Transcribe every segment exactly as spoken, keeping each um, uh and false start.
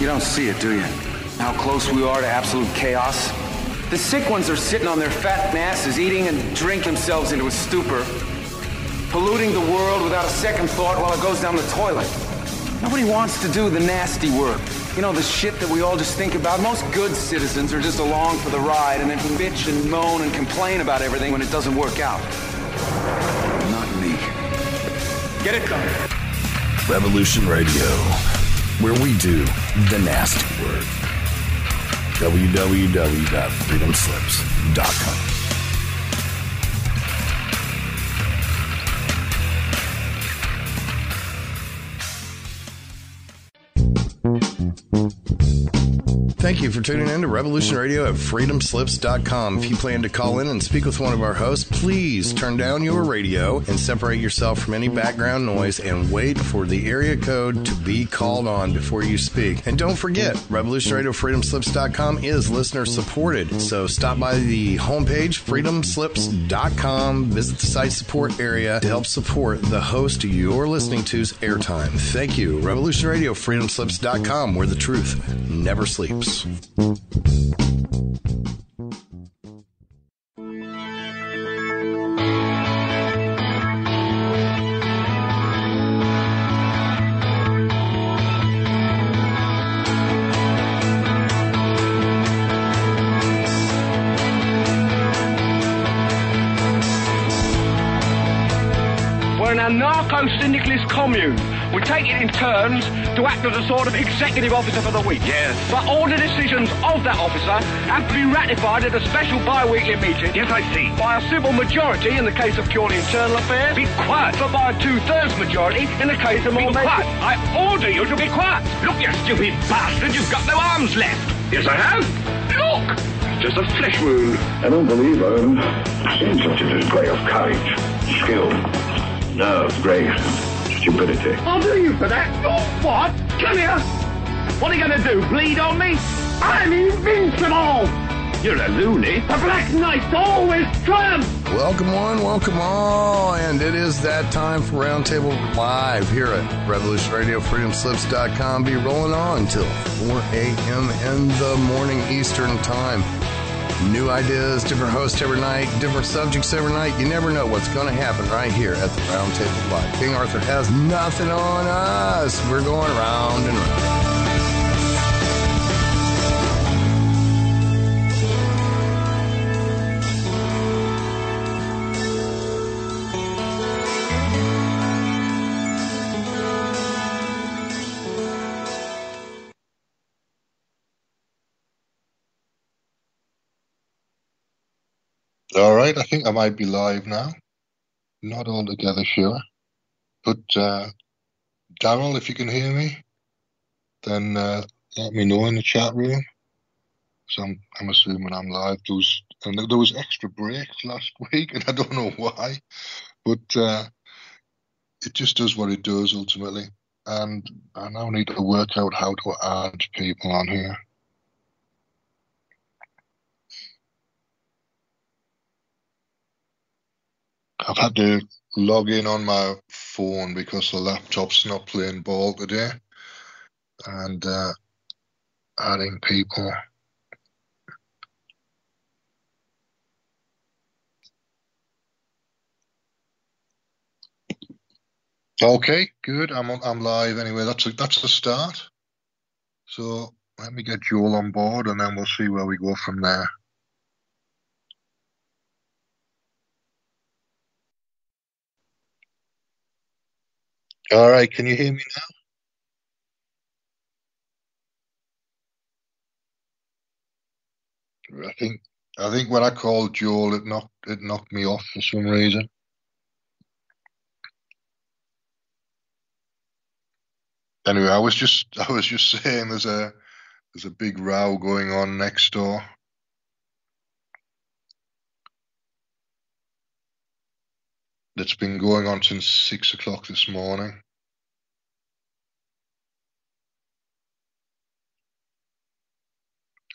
You don't see it, do you? How close we are to absolute chaos. The sick ones are sitting on their fat masses, eating and drinking themselves into a stupor, polluting the world without a second thought while it goes down the toilet. Nobody wants to do the nasty work. You know, the shit that we all just think about. Most good citizens are just along for the ride and then bitch and moan and complain about everything when it doesn't work out. Not me. Get it done. Revolution Radio, where we do the nasty work. w w w dot freedom slips dot com Thank you for tuning in to Revolution Radio at freedom slips dot com. If you plan to call in and speak with one of our hosts, please turn down your radio and separate yourself from any background noise and wait for the area code to be called on before you speak. And don't forget, Revolution Radio freedom slips dot com is listener supported. So stop by the homepage, freedom slips dot com, visit the site support area to help support the host you're listening to's airtime. Thank you. Revolution Radio freedom slips dot com, where the truth never sleeps. We're in a narco-syndicalist commune. We take it in turns to act as a sort of executive officer for the week. Yes. But all the decisions of that officer have to be ratified at a special bi-weekly meeting. Yes, I see. By a civil majority in the case of purely internal affairs. Be quiet. But by a two-thirds majority in the case of more... Be quiet. I order you to be quiet. Look, you stupid bastard, you've got no arms left. Yes, I have. Look! It's just a flesh wound. I don't believe I've seen such a display of courage, skill, nerve, grace. Stupidity. I'll do you for that. Oh, what? Come here. What are you going to do? Bleed on me? I'm invincible. You're a loony. The Black Knight always triumphs. Welcome on, welcome on. And it is that time for Roundtable Live here at Revolution Radio freedom slips dot com. Be rolling on till four a.m. in the morning Eastern Time. New ideas, different hosts every night, different subjects every night. You never know what's going to happen right here at the Roundtable Live. King Arthur has nothing on us. We're going round and round. All right, I think I might be live now. Not altogether sure. But, uh, Daryl, if you can hear me, then uh, let me know in the chat room. So I'm, I'm assuming I'm live. There was, and there was extra breaks last week, and I don't know why. But uh, it just does what it does, ultimately. And I now need to work out how to add people on here. I've had to log in on my phone because the laptop's not playing ball today. And uh, adding people. Okay, good. I'm on, I'm live anyway. That's a, that's the start. So let me get Joel on board, and then we'll see where we go from there. All right, can you hear me now? I think I think when I called Joel, it knocked it knocked me off for some reason. Anyway, I was just I was just saying there's a there's a big row going on next door. That's been going on since six o'clock this morning.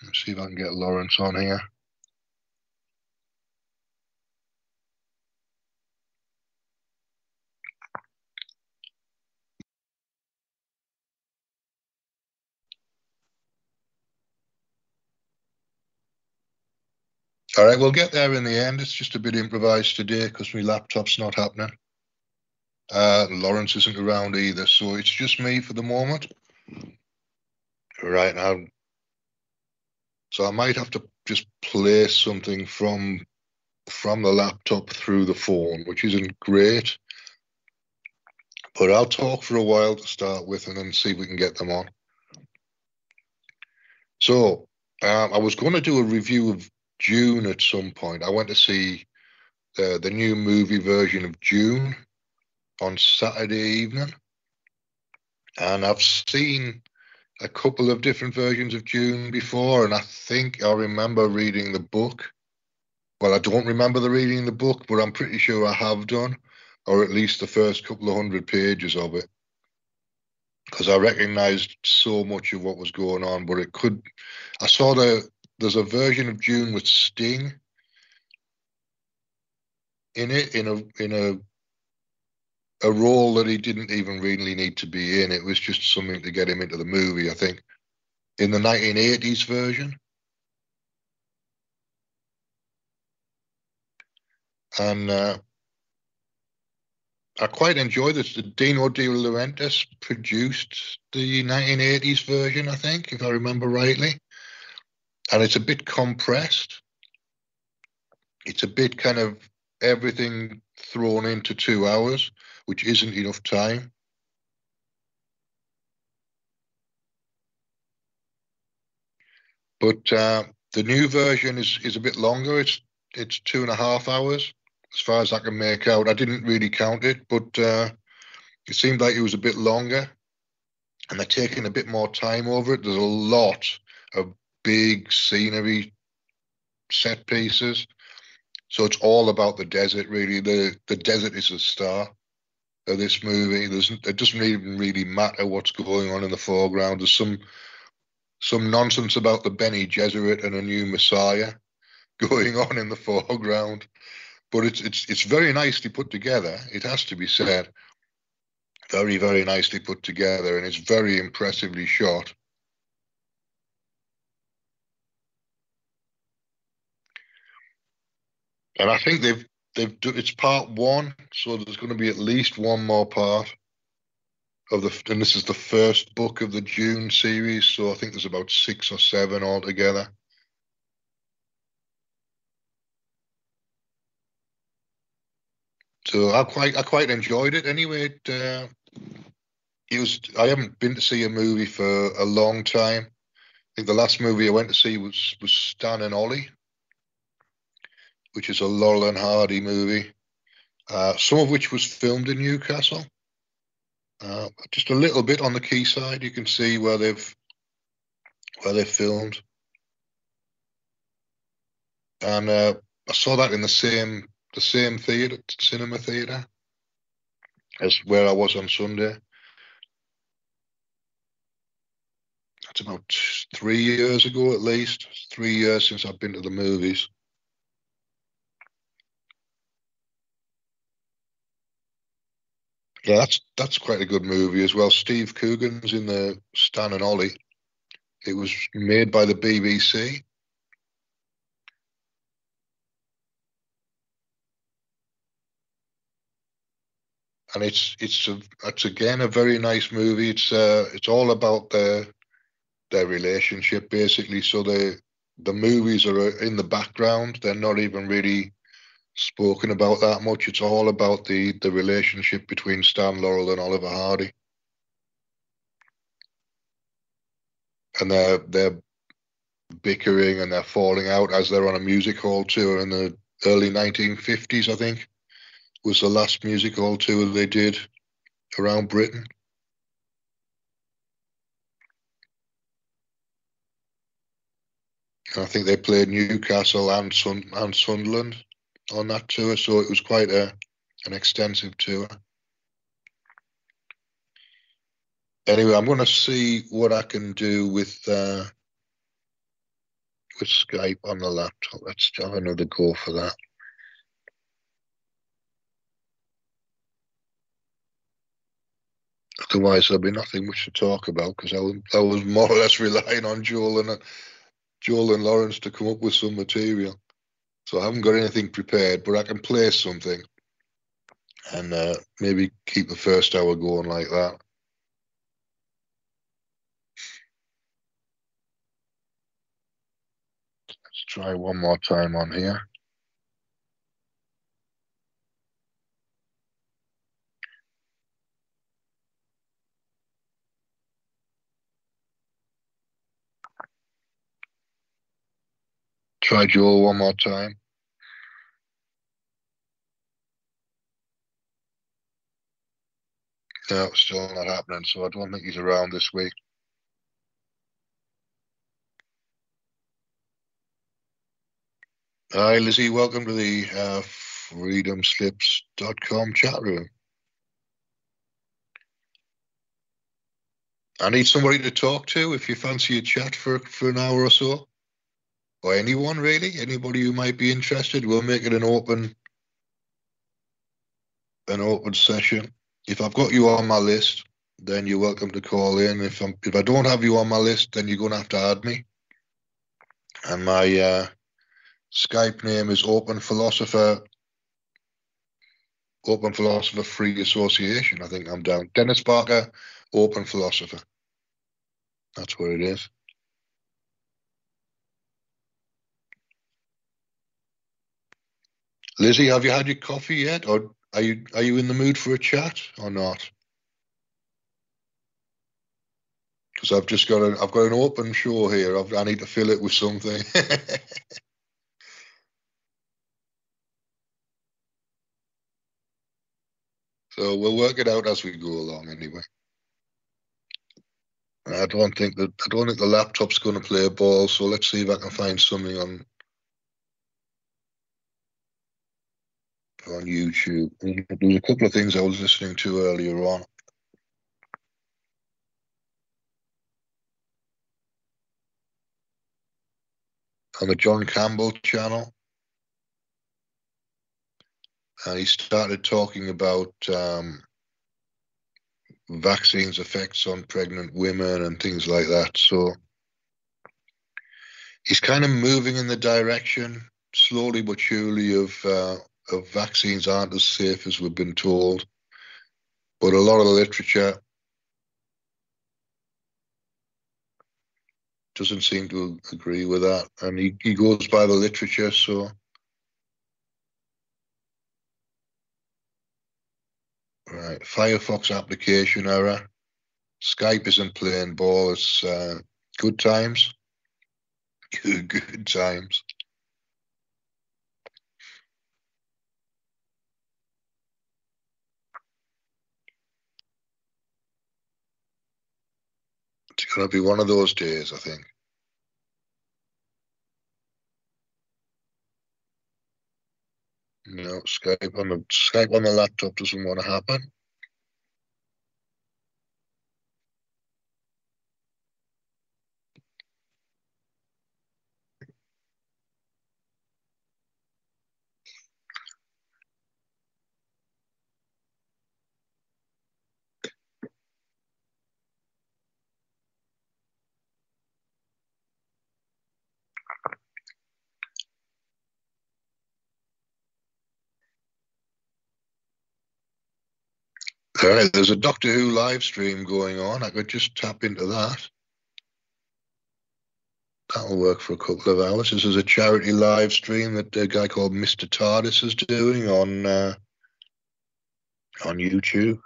Let's see if I can get Lawrence on here. All right, we'll get there in the end. It's just a bit improvised today because my laptop's not happening. Uh, Lawrence isn't around either, so it's just me for the moment. Right now. So I might have to just play something from from the laptop through the phone, which isn't great. But I'll talk for a while to start with and then see if we can get them on. So um, I was going to do a review of Dune at some point. I went to see uh, the new movie version of Dune on Saturday evening. And I've seen a couple of different versions of Dune before, and I think I remember reading the book. Well, I don't remember the reading the book, but I'm pretty sure I have done, or at least the first couple of hundred pages of it, because I recognised so much of what was going on. But it could, I saw the, there's a version of Dune with Sting in it, in a in a. a role that he didn't even really need to be in. It was just something to get him into the movie, I think. In the nineteen eighties version. And uh, I quite enjoyed this. The Dino De Laurentiis produced the nineteen eighties version, I think, if I remember rightly. And it's a bit compressed. It's a bit kind of everything thrown into two hours. Which isn't enough time. But uh, the new version is is a bit longer. It's it's two and a half hours, as far as I can make out. I didn't really count it, but uh, it seemed like it was a bit longer, and they're taking a bit more time over it. There's a lot of big scenery set pieces, so it's all about the desert, really. The the desert is the star of this movie. There's, it doesn't even really matter what's going on in the foreground. There's some some nonsense about the Bene Gesserit and a new messiah going on in the foreground, but it's it's it's very nicely put together. It has to be said, very very nicely put together, and it's very impressively shot. And I think they've. They've do, it's part one, so there's going to be at least one more part of the. And this is the first book of the Dune series, so I think there's about six or seven altogether. So I quite, I quite enjoyed it. Anyway, it, uh, it was. I haven't been to see a movie for a long time. I think the last movie I went to see was was Stan and Ollie, which is a Laurel and Hardy movie, uh, some of which was filmed in Newcastle. Uh, just a little bit on the quayside, you can see where they've where they've filmed. And uh, I saw that in the same the same theater, cinema theater, as where I was on Sunday. That's about three years ago, at least three years since I've been to the movies. Yeah, that's that's quite a good movie as well. Steve Coogan's in the Stan and Ollie. It was made by the B B C. And it's it's a, it's again a very nice movie. It's uh it's all about their their relationship basically. So the the movies are in the background. They're not even really spoken about that much. It's all about the the relationship between Stan Laurel and Oliver Hardy, and they're they're bickering and they're falling out as they're on a music hall tour in the early nineteen fifties. I think was the last music hall tour they did around Britain. And I think they played Newcastle and Sun and Sunderland on that tour, so it was quite a an extensive tour. Anyway, I'm going to see what I can do with uh, with Skype on the laptop. Let's have another go for that. Otherwise, there'll be nothing much to talk about because I, I was more or less relying on Joel and uh, Joel and Lawrence to come up with some material. So I haven't got anything prepared, but I can play something and uh, maybe keep the first hour going like that. Let's try one more time on here. Try Joel one more time. No, it's still not happening, so I don't think he's around this week. Hi, Lizzie. Welcome to the uh, freedom slips dot com chat room. I need somebody to talk to if you fancy a chat for, for an hour or so. Or anyone, really, anybody who might be interested. We'll make it an open, an open session. If I've got you on my list, then you're welcome to call in. If I'm, if I don't have you on my list, then you're going to have to add me. And my uh, Skype name is Open Philosopher, Open Philosopher Free Association. I think I'm down. Dennis Barker, Open Philosopher. That's what it is. Lizzie, have you had your coffee yet, or are you are you in the mood for a chat or not? Because I've just got a I've got an open show here. I've, I need to fill it with something. So we'll work it out as we go along, anyway. I don't think that I don't think the laptop's going to play a ball. So let's see if I can find something on. on YouTube. There was a couple of things I was listening to earlier on. On the John Campbell channel. And he started talking about um, vaccines' effects on pregnant women and things like that. So he's kind of moving in the direction, slowly but surely, of uh, Of vaccines aren't as safe as we've been told, but a lot of the literature doesn't seem to agree with that, and he, he goes by the literature. So right, Firefox application error, Skype isn't playing ball. It's uh, good times. Good times. It's going to be one of those days, I think. No, Skype on the Skype on the laptop doesn't want to happen. All right, there's a Doctor Who live stream going on. I could just tap into that. That'll work for a couple of hours. This is a charity live stream that a guy called Mister TARDIS is doing on uh, on YouTube.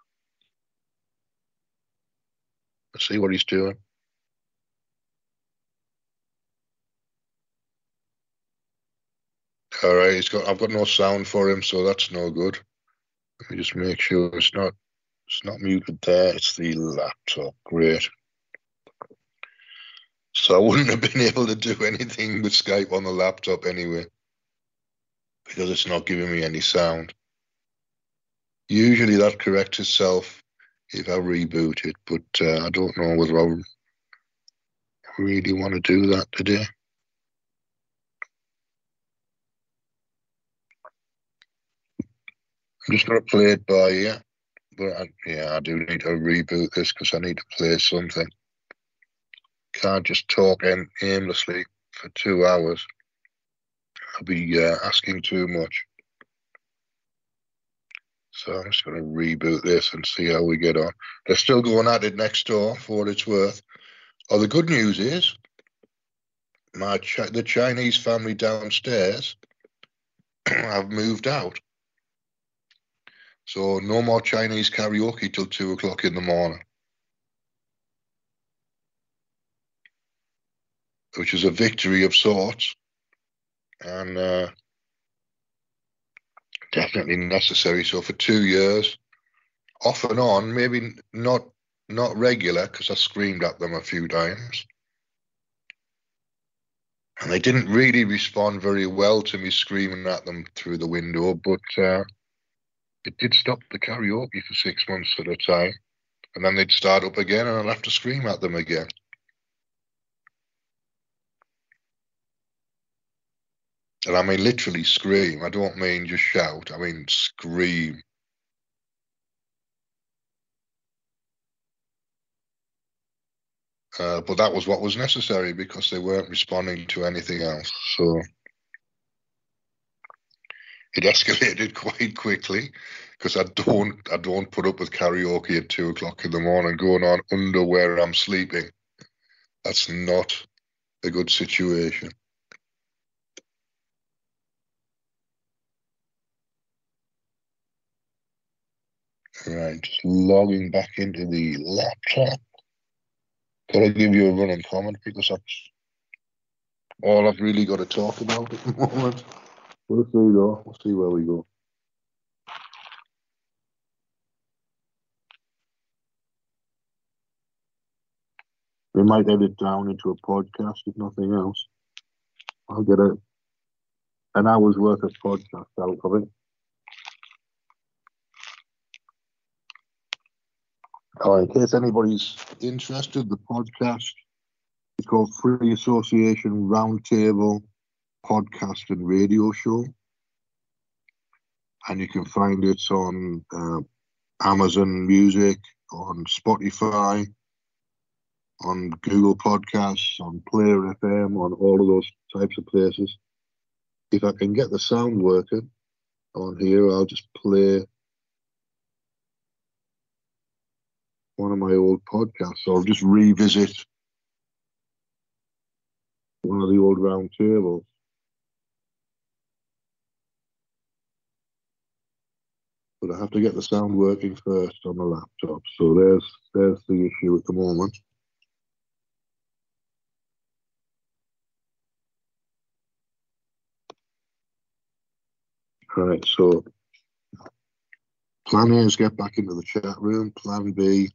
Let's see what he's doing. All right, he's got. I've got no sound for him, so that's no good. Let me just make sure it's not. It's not muted there, it's the laptop. Great. So I wouldn't have been able to do anything with Skype on the laptop anyway, because it's not giving me any sound. Usually that corrects itself if I reboot it, but uh, I don't know whether I really want to do that today. I'm just going to play it by ear. But I, yeah, I do need to reboot this because I need to play something. Can't just talk aim aimlessly for two hours. I'll be uh, asking too much. So I'm just going to reboot this and see how we get on. They're still going at it next door, for what it's worth. Oh, the good news is, my Ch- the Chinese family downstairs have moved out. So no more Chinese karaoke till two o'clock in the morning. Which is a victory of sorts. And uh, definitely necessary. So for two years, off and on, maybe not not regular, because I screamed at them a few times. And they didn't really respond very well to me screaming at them through the window, but uh, it did stop the karaoke for six months at a time. And then they'd start up again and I'd have to scream at them again. And I mean literally scream. I don't mean just shout. I mean scream. Uh, but that was what was necessary because they weren't responding to anything else. So it escalated quite quickly because I don't, I don't put up with karaoke at two o'clock in the morning going on under where I'm sleeping. That's not a good situation. Right, just logging back into the laptop. Gotta give you a running comment because that's all I've really got to talk about at the moment. We'll see though. We'll see where we go. We might edit down into a podcast if nothing else. I'll get a an hour's worth of podcast out of it. Oh, in case anybody's interested, the podcast is called Free Association Roundtable Podcast and Radio Show. And you can find it on uh, Amazon Music, on Spotify, on Google Podcasts, on Player F M, on all of those types of places. If I can get the sound working on here, I'll just play one of my old podcasts, so I'll just revisit one of the old round tables. But I have to get the sound working first on the laptop, so there's there's the issue at the moment. All right, so plan A is get back into the chat room. Plan B,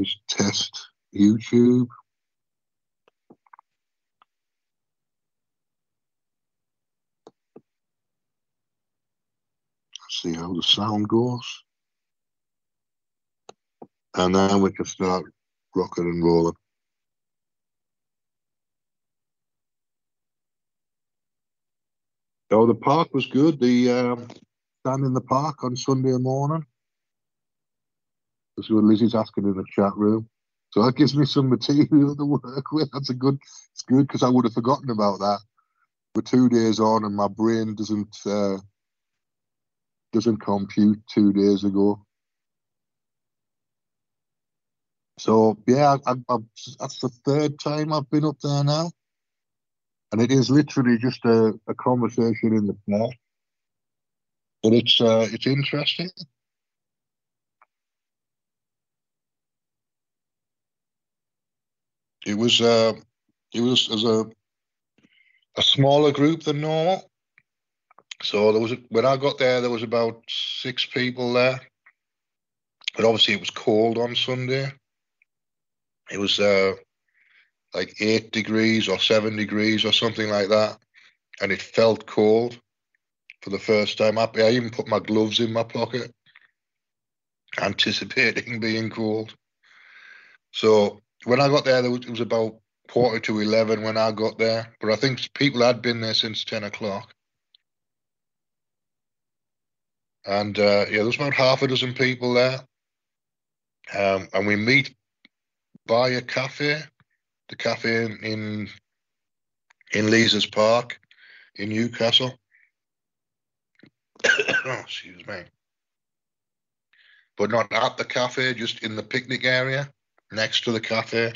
just test YouTube. See how the sound goes. And then we can start rocking and rolling. Oh, the park was good. The um, Stand in the Park on Sunday morning. This is what Lizzie's asking in the chat room. So that gives me some material to work with. That's a good, it's good because I would have forgotten about that. We're two days on and my brain doesn't uh, doesn't compute two days ago. So yeah, I, I, I, that's the third time I've been up there now. And it is literally just a, a conversation in the park. But it's, uh, it's interesting. It was uh, it was as a a smaller group than normal. So there was a, when I got there, there was about six people there. But obviously, it was cold on Sunday. It was uh, like eight degrees or seven degrees or something like that, and it felt cold for the first time. I, I even put my gloves in my pocket, anticipating being cold. So when I got there, there was, it was about quarter to eleven when I got there. But I think people had been there since ten o'clock. And, uh, yeah, there was about half a dozen people there. Um, and we meet by a cafe, the cafe in, in in Leazes Park in Newcastle. Oh, excuse me. But not at the cafe, just in the picnic area next to the cafe.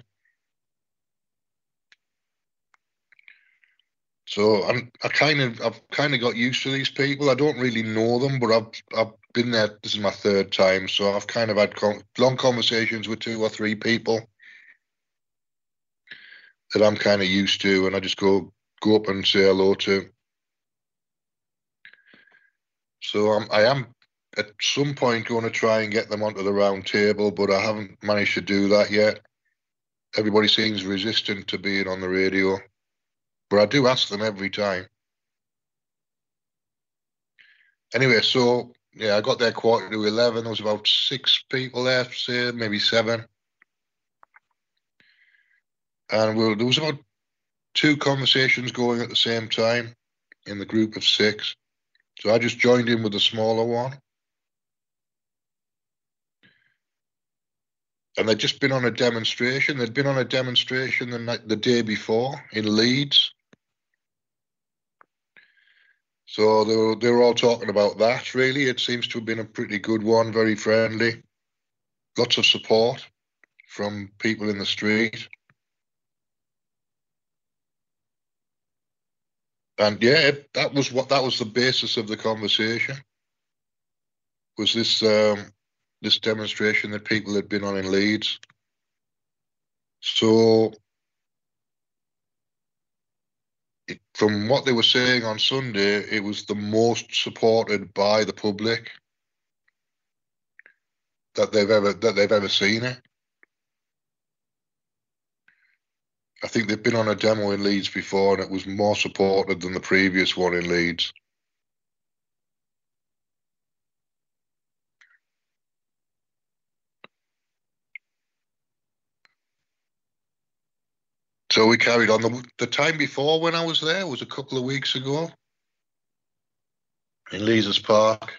So I'm, I kind of, I've kind of got used to these people. I don't really know them, but I've, I've been there. This is my third time, so I've kind of had con- long conversations with two or three people that I'm kind of used to, and I just go go up and say hello to. So I'm, I am at some point going to try and get them onto the round table, but I haven't managed to do that yet. Everybody seems resistant to being on the radio. But I do ask them every time. Anyway, so, yeah, I got there quarter to eleven. There was about six people there, say, maybe seven. And we were, there was about two conversations going at the same time in the group of six. So I just joined in with the smaller one. And they'd just been on a demonstration. They'd been on a demonstration the, night, the day before in Leeds. So they were, they were all talking about that, really. It seems to have been a pretty good one, very friendly. Lots of support from people in the street. And yeah, that was what that was the basis of the conversation. Was this um, this demonstration that people had been on in Leeds. So it, from what they were saying on Sunday, it was the most supported by the public that they've ever that they've ever seen it. I think they've been on a demo in Leeds before, and it was more supported than the previous one in Leeds. So we carried on. The, the time before when I was there was a couple of weeks ago in Leazes Park,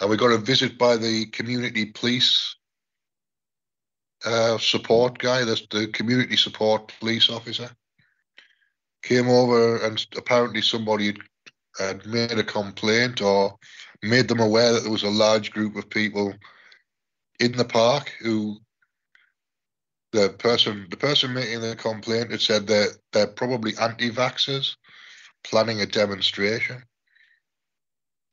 and we got a visit by the community police Uh, support guy, the, the community support police officer, came over, and apparently somebody had, had made a complaint or made them aware that there was a large group of people in the park who the person the person making the complaint had said that they're probably anti-vaxxers planning a demonstration.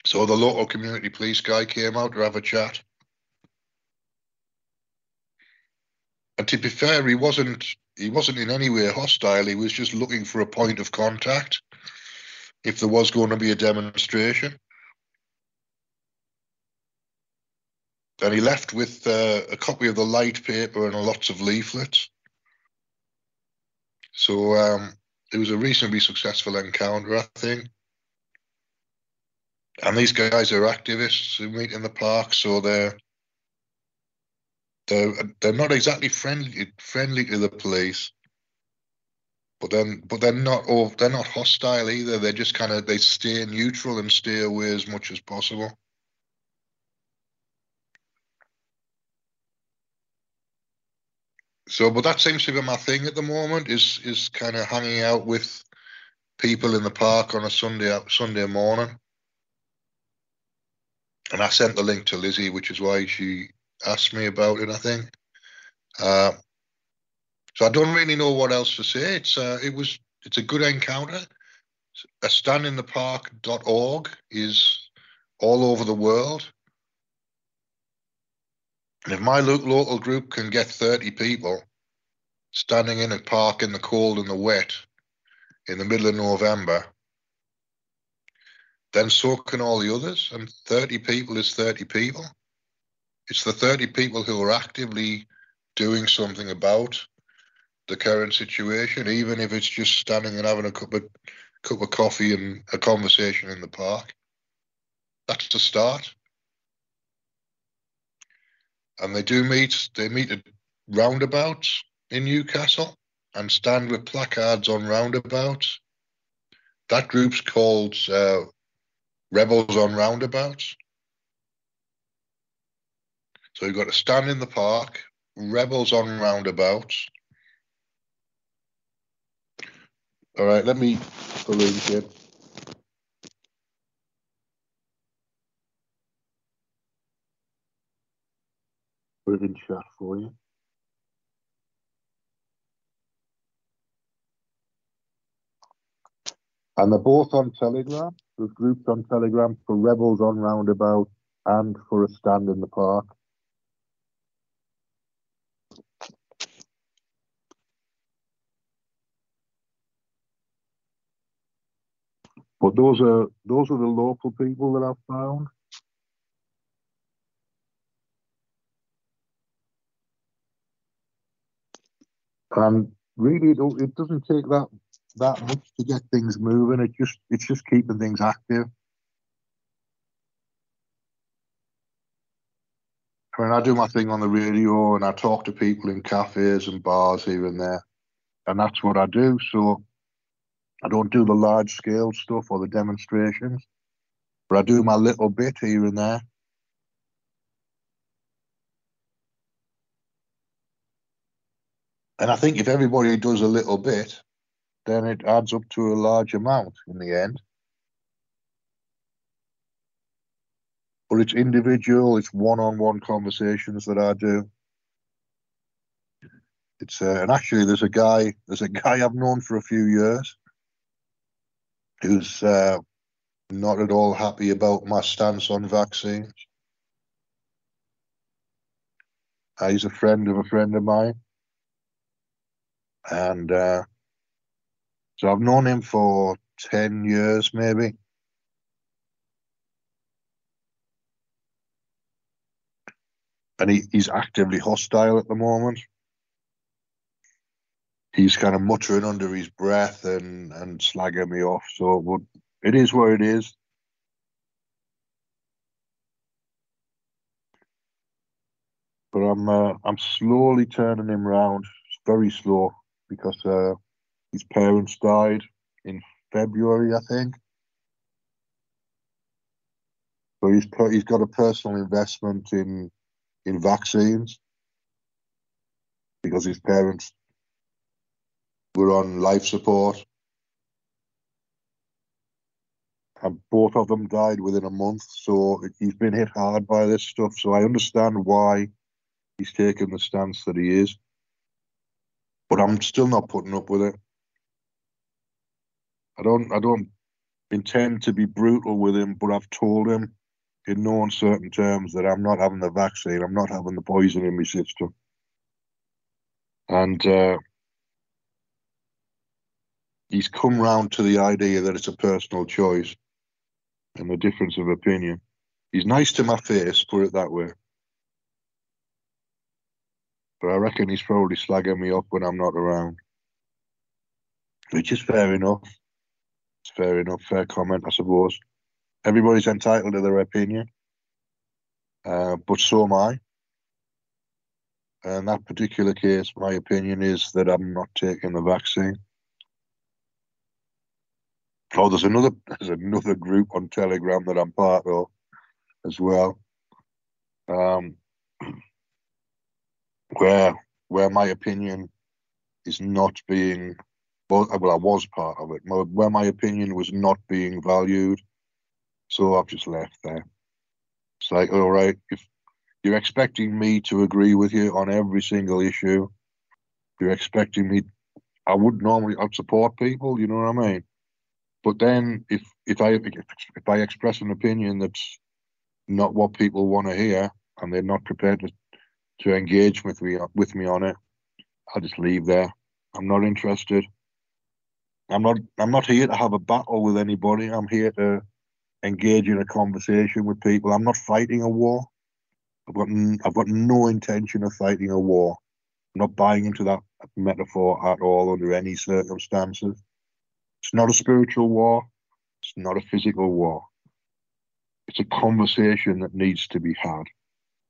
So the local community police guy came out to have a chat. And to be fair, he wasn't he wasn't in any way hostile. He was just looking for a point of contact if there was going to be a demonstration. And he left with uh, a copy of the light paper and lots of leaflets. So um, it was a reasonably successful encounter, I think. And these guys are activists who meet in the park, so they're They're, they're not exactly friendly friendly to the police, but then but they're not oh, they're not hostile either. They just kind of they stay neutral and stay away as much as possible. So, but that seems to be my thing at the moment is is kind of hanging out with people in the park on a Sunday Sunday morning. And I sent the link to Lizzie, which is why she asked me about it, I think. Uh, so I don't really know what else to say. It's uh, it was it's a good encounter. A stand in the park dot org is all over the world, and if my local group can get thirty people standing in a park in the cold and the wet in the middle of November, then so can all the others. And thirty people is thirty people. It's the thirty people who are actively doing something about the current situation, even if it's just standing and having a cup of, cup of coffee and a conversation in the park. That's the start. And they do meet, they meet at roundabouts in Newcastle and stand with placards on roundabouts. That group's called uh, Rebels on Roundabouts. So you've got a stand in the park, Rebels on Roundabouts. All right, let me go over again. Put it in chat for you. And they're both on Telegram. There's groups on Telegram for Rebels on Roundabouts and for A Stand in the Park. But those are those are the local people that I've found. And really, it, it doesn't take that that much to get things moving. It just it's just keeping things active. I mean, I do my thing on the radio, and I talk to people in cafes and bars here and there, and that's what I do. So I don't do the large-scale stuff or the demonstrations, but I do my little bit here and there. And I think if everybody does a little bit, then it adds up to a large amount in the end. But it's individual, it's one-on-one conversations that I do. It's uh, and actually, there's a guy, there's a guy I've known for a few years, who's uh, not at all happy about my stance on vaccines. Uh, he's a friend of a friend of mine. And uh, so I've known him for ten years, maybe. And he, he's actively hostile at the moment. He's kind of muttering under his breath and, and slagging me off. So but it is what it is. But I'm uh, I'm slowly turning him round. It's very slow because uh, his parents died in February, I think. So he's per- he's got a personal investment in in vaccines because his parents were on life support, and both of them died within a month. So he's been hit hard by this stuff. So I understand why he's taken the stance that he is, but I'm still not putting up with it. I don't, I don't intend to be brutal with him, but I've told him in no uncertain terms that I'm not having the vaccine. I'm not having the poison in my system, and. Uh, He's come round to the idea that it's a personal choice and the difference of opinion. He's nice to my face, put it that way. But I reckon he's probably slagging me off when I'm not around. Which is fair enough. It's fair enough, fair comment, I suppose. Everybody's entitled to their opinion. Uh, but so am I. And in that particular case, my opinion is that I'm not taking the vaccine. Oh, there's another there's another group on Telegram that I'm part of as well, um, where where my opinion is not being well. I was part of it, where my opinion was not being valued. So I've just left there. It's like, all right, if you're expecting me to agree with you on every single issue, you're expecting me. I would normally I'd support people. You know what I mean? But then, if if I if I express an opinion that's not what people want to hear, and they're not prepared to to engage with me with me on it, I'll just leave there. I'm not interested. I'm not I'm not here to have a battle with anybody. I'm here to engage in a conversation with people. I'm not fighting a war. I've got I've got no intention of fighting a war. I'm not buying into that metaphor at all under any circumstances. It's not a spiritual war. It's not a physical war. It's a conversation that needs to be had.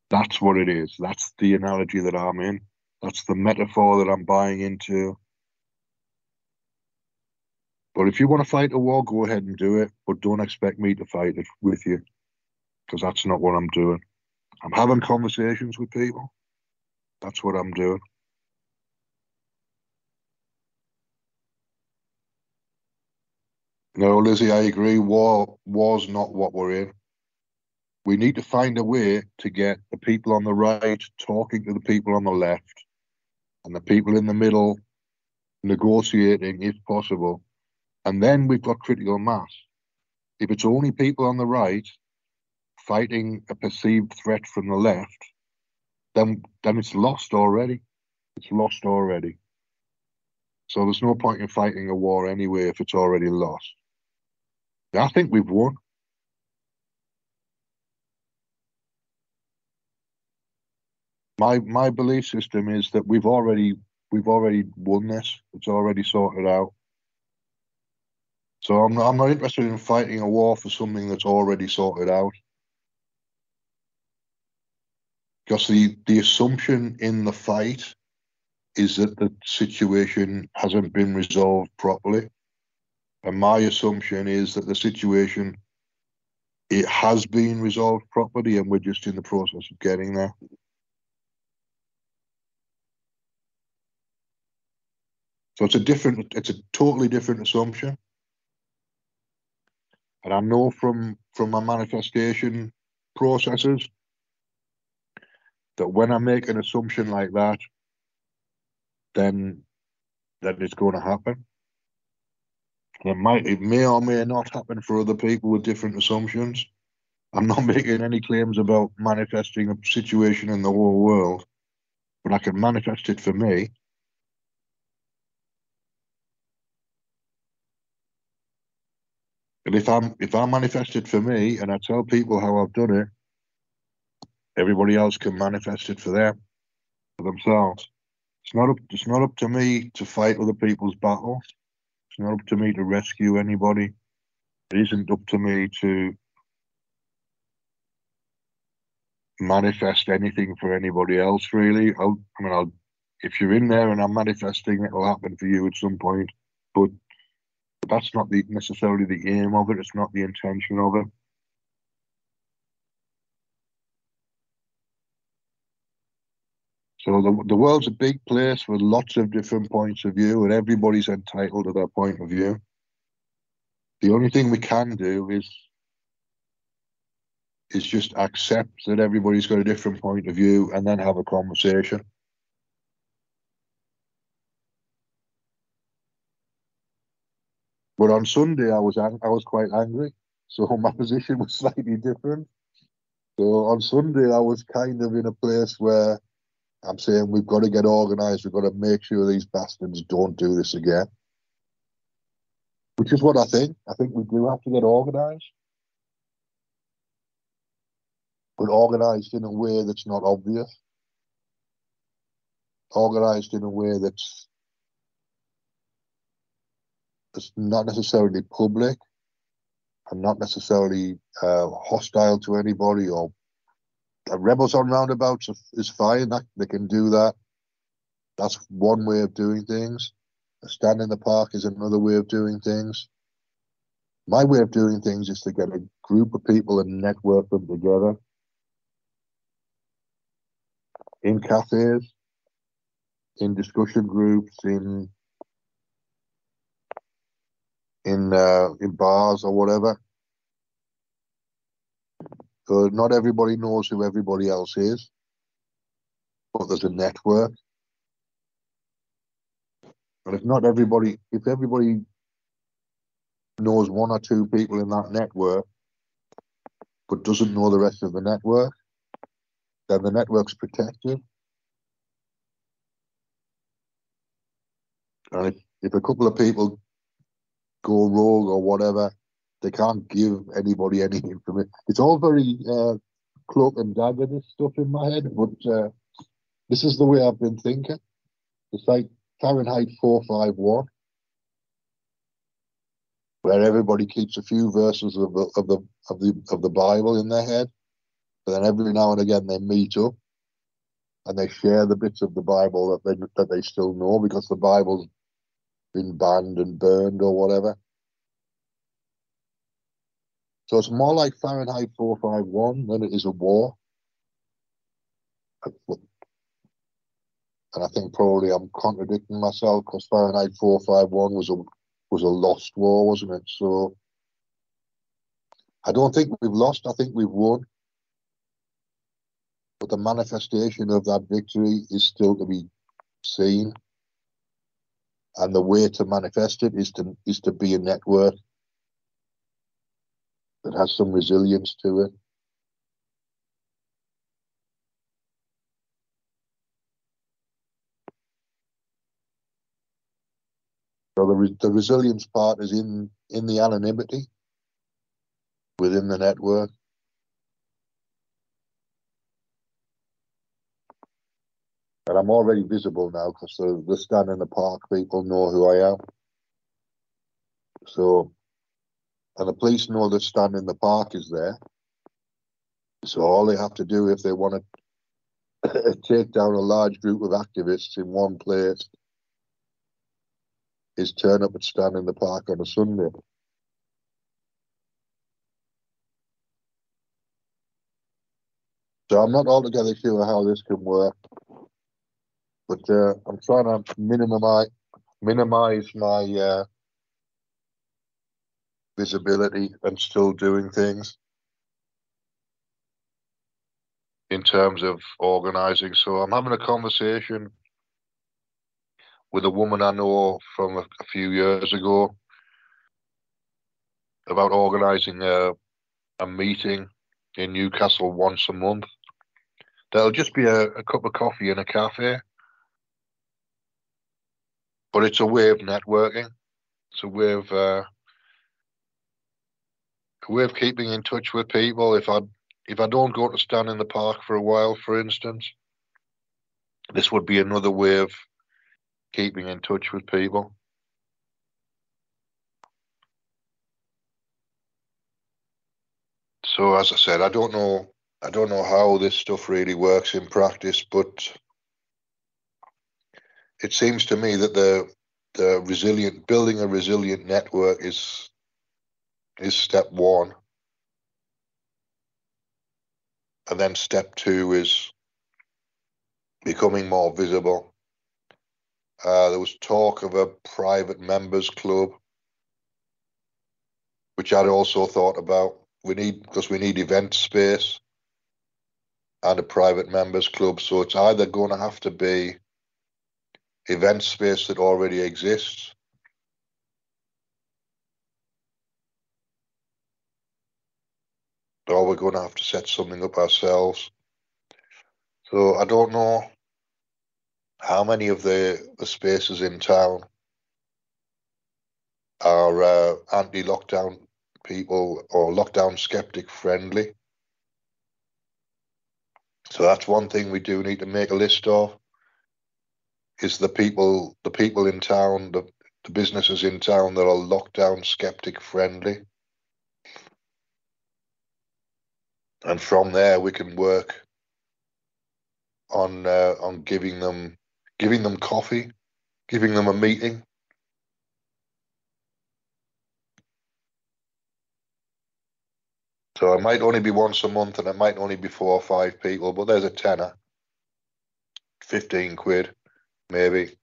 That's what it is. That's the analogy that I'm in. That's the metaphor that I'm buying into. But if you want to fight a war, go ahead and do it. But don't expect me to fight it with you, because that's not what I'm doing. I'm having conversations with people. That's what I'm doing. No, Lizzie, I agree. War was not what we're in. We need to find a way to get the people on the right talking to the people on the left and the people in the middle negotiating, if possible. And then we've got critical mass. If it's only people on the right fighting a perceived threat from the left, then then it's lost already. It's lost already. So there's no point in fighting a war anyway if it's already lost. I think we've won. My my belief system is that we've already we've already won this. It's already sorted out. So I'm not, I'm not interested in fighting a war for something that's already sorted out. Because the, the assumption in the fight is that the situation hasn't been resolved properly. And my assumption is that the situation, it has been resolved properly and we're just in the process of getting there. So it's a different, it's a totally different assumption. And I know from, from my manifestation processes that when I make an assumption like that, then then it's going to happen. And it might, it may or may not happen for other people with different assumptions. I'm not making any claims about manifesting a situation in the whole world, but I can manifest it for me. And if I'm if I manifest it for me and I tell people how I've done it, everybody else can manifest it for them, for themselves. It's not up, it's not up to me to fight other people's battles. It's not up to me to rescue anybody. It isn't up to me to manifest anything for anybody else, really. I'll, I mean, I'll, if you're in there and I'm manifesting, it'll happen for you at some point. But that's not the, necessarily the aim of it. It's not the intention of it. So the, the world's a big place with lots of different points of view, and everybody's entitled to their point of view. The only thing we can do is, is just accept that everybody's got a different point of view and then have a conversation. But on Sunday, I was I was quite angry, so my position was slightly different. So on Sunday, I was kind of in a place where I'm saying we've got to get organised, we've got to make sure these bastards don't do this again. Which is what I think. I think we do have to get organised. But organised in a way that's not obvious. Organised in a way that's It's not necessarily public and not necessarily uh, hostile to anybody. Or uh, Rebels on Roundabouts is fine. That, they can do that. That's one way of doing things. A stand in the park is another way of doing things. My way of doing things is to get a group of people and network them together in cafes, in discussion groups, in in uh, in bars or whatever. So not everybody knows who everybody else is, but there's a network. And if not everybody, if everybody knows one or two people in that network, but doesn't know the rest of the network, then the network's protected. And if, if a couple of people go rogue or whatever, they can't give anybody any information. It's all very uh, cloak and dagger, this stuff in my head, but uh, this is the way I've been thinking. It's like Fahrenheit four fifty-one, where everybody keeps a few verses of the of the of the of the Bible in their head, but then every now and again they meet up and they share the bits of the Bible that they that they still know, because the Bible's been banned and burned or whatever. So it's more like Fahrenheit four fifty-one than it is a war. And I think probably I'm contradicting myself, because Fahrenheit four fifty-one was a was a lost war, wasn't it? So I don't think we've lost. I think we've won. But the manifestation of that victory is still to be seen. And the way to manifest it is to is to be a network that has some resilience to it. So the, re- the resilience part is in, in the anonymity within the network. And I'm already visible now because the, the Stan in the Park people know who I am. So, and the police know that Stan in the Park is there. So all they have to do if they want to take down a large group of activists in one place is turn up at Stan in the Park on a Sunday. So I'm not altogether sure how this can work. But uh, I'm trying to minimize, minimize my uh, visibility and still doing things in terms of organizing. So I'm having a conversation with a woman I know from a, a few years ago about organizing a, a meeting in Newcastle once a month. There'll just be a, a cup of coffee in a cafe. But it's a way of networking. It's a way of uh, a way of keeping in touch with people. If I if I don't go to Stan in the Park for a while, for instance, this would be another way of keeping in touch with people. So as I said, I don't know I don't know how this stuff really works in practice, but it seems to me that the the resilient building a resilient network is is step one, and then step two is becoming more visible. Uh, there was talk of a private members club, which I'd also thought about. We need because we need event space and a private members club, so it's either going to have to be event space that already exists, or we're going to have to set something up ourselves. So I don't know how many of the, the spaces in town are uh, anti-lockdown people or lockdown skeptic friendly. So that's one thing we do need to make a list of. Is the people, the people in town, the, the businesses in town that are lockdown skeptic friendly, and from there we can work on uh, on giving them, giving them coffee, giving them a meeting. So it might only be once a month, and it might only be four or five people, but there's a tenner, fifteen quid. Maybe,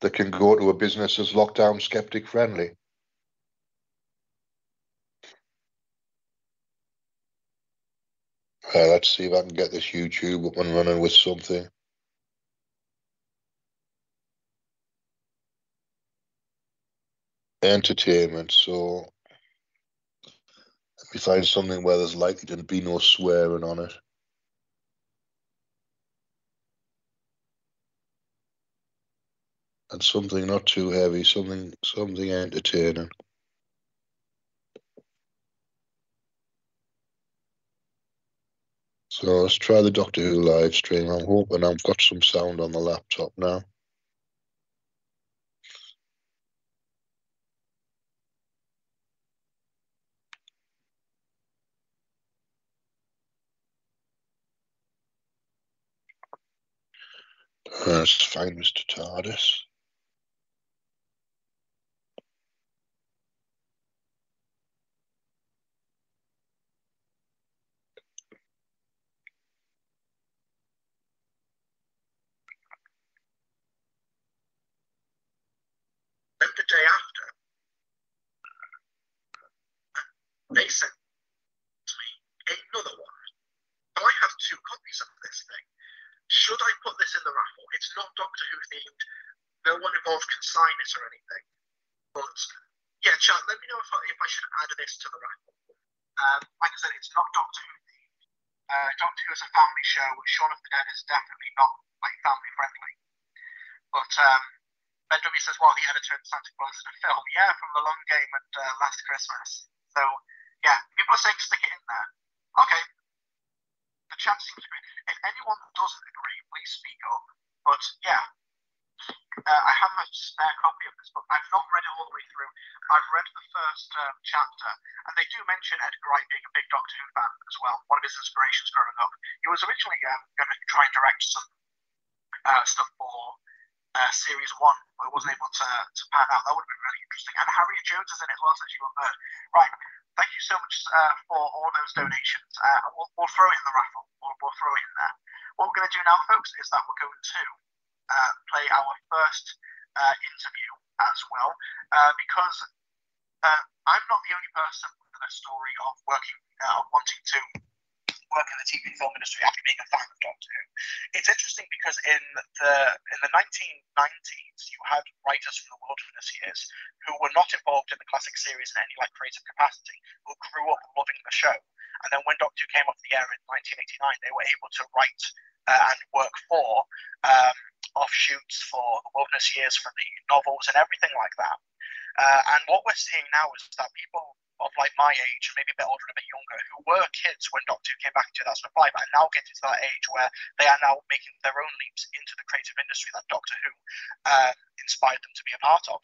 that can go to a business as lockdown skeptic friendly. Right, let's see if I can get this YouTube up and running with something. Entertainment, so let me find something where there's likely to be no swearing on it. And something not too heavy, something something entertaining. So let's try the Doctor Who live stream. I'm hoping I've got some sound on the laptop now. Let's find Mister TARDIS. The day after, They sent me another one. So I have two copies of this thing. Should I put this in the raffle? It's not Doctor Who themed. No one involved can sign it or anything. But, yeah, chat, let me know if I, if I should add this to the raffle. Um, like I said, it's not Doctor Who themed. Uh, Doctor Who is a family show. Shaun of the Dead is definitely not, like, family friendly. But, um, Ben W says, well, the editor of Santa Claus in a film. Yeah, from The Long Game and uh, Last Christmas. So, yeah, people are saying stick it in there. Okay. The chat seems to be. If anyone doesn't agree, please speak up. But, yeah. Uh, I have a spare copy of this book. I've not read it all the way through. I've read the first um, chapter, and they do mention Edgar Wright being a big Doctor Who fan as well. One of his inspirations growing up. He was originally um, going to try and direct some uh, stuff for uh, Series one, but it wasn't able to, to pan out. That would have been really interesting. And Harriet Jones is in it as well, as you heard. Right. Thank you so much uh, for all those donations. Uh, we'll, we'll throw it in the raffle. We'll, we'll throw it in there. What we're going to do now, folks, is that we're going to Uh, play our first uh, interview as well, uh, because uh, I'm not the only person with a story of working, uh, wanting to work in the T V film industry after being a fan of Doctor Who. It's interesting because in the in the nineteen nineties, you had writers from the Wilderness Years who were not involved in the classic series in any like creative capacity, who grew up loving the show, and then when Doctor Who came off the air in nineteen eighty-nine, they were able to write uh, and work for. Um, offshoots for the Wilderness Years, from the novels and everything like that. Uh, and what we're seeing now is that people of like my age, and maybe a bit older and a bit younger, who were kids when Doctor Who came back in two thousand five, and now get into that age where they are now making their own leaps into the creative industry that Doctor Who uh, inspired them to be a part of.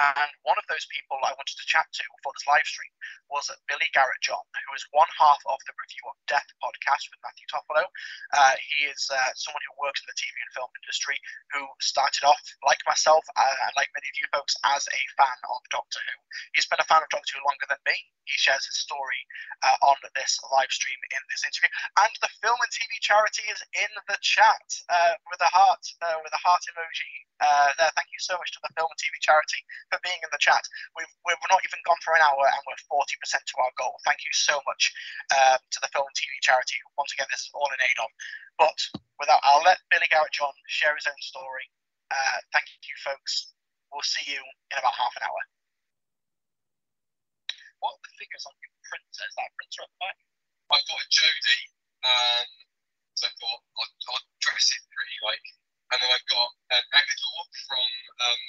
And one of those people I wanted to chat to for this live stream was Billy Garrett-John, who is one half of the Review of Death podcast with Matthew Toffolo. Uh, he is uh, someone who works in the T V and film industry, who started off, like myself uh, and like many of you folks, as a fan of Doctor Who. He's been a fan of Doctor Who longer than me. He shares his story uh, on this live stream in this interview. And the Film and T V Charity is in the chat uh, with a heart, uh, with a heart emoji. Uh, there. Thank you so much to the Film and T V Charity for being in the chat. We've, we've not even gone for an hour and we're forty percent to our goal. Thank you so much uh, to the Film and T V Charity. Once again, this is all in aid of. But without, I'll let Billy Garrett-John share his own story. Uh, thank you, folks. We'll see you in about half an hour. What are the figures on your printer? Is that a printer up the back? I've got a Jodie, um, so I thought I'd, I'd dress it pretty like. And then I've got an Agador from um,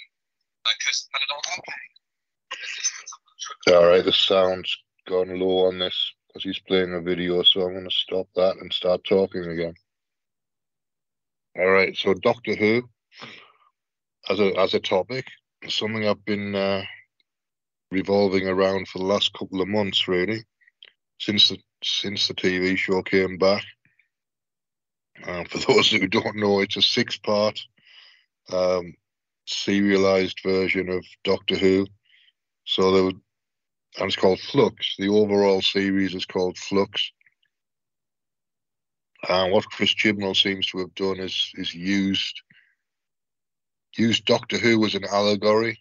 Kirsten Panadol. Okay. All right, the sound's gone low on this because he's playing a video, so I'm going to stop that and start talking again. All right, so Doctor Who as a as a topic, something I've been uh, revolving around for the last couple of months, really, since the since the T V show came back. Um, for those who don't know, it's a six-part um, serialized version of Doctor Who. So there was, and it's called Flux. The overall series is called Flux. And what Chris Chibnall seems to have done is is used used Doctor Who as an allegory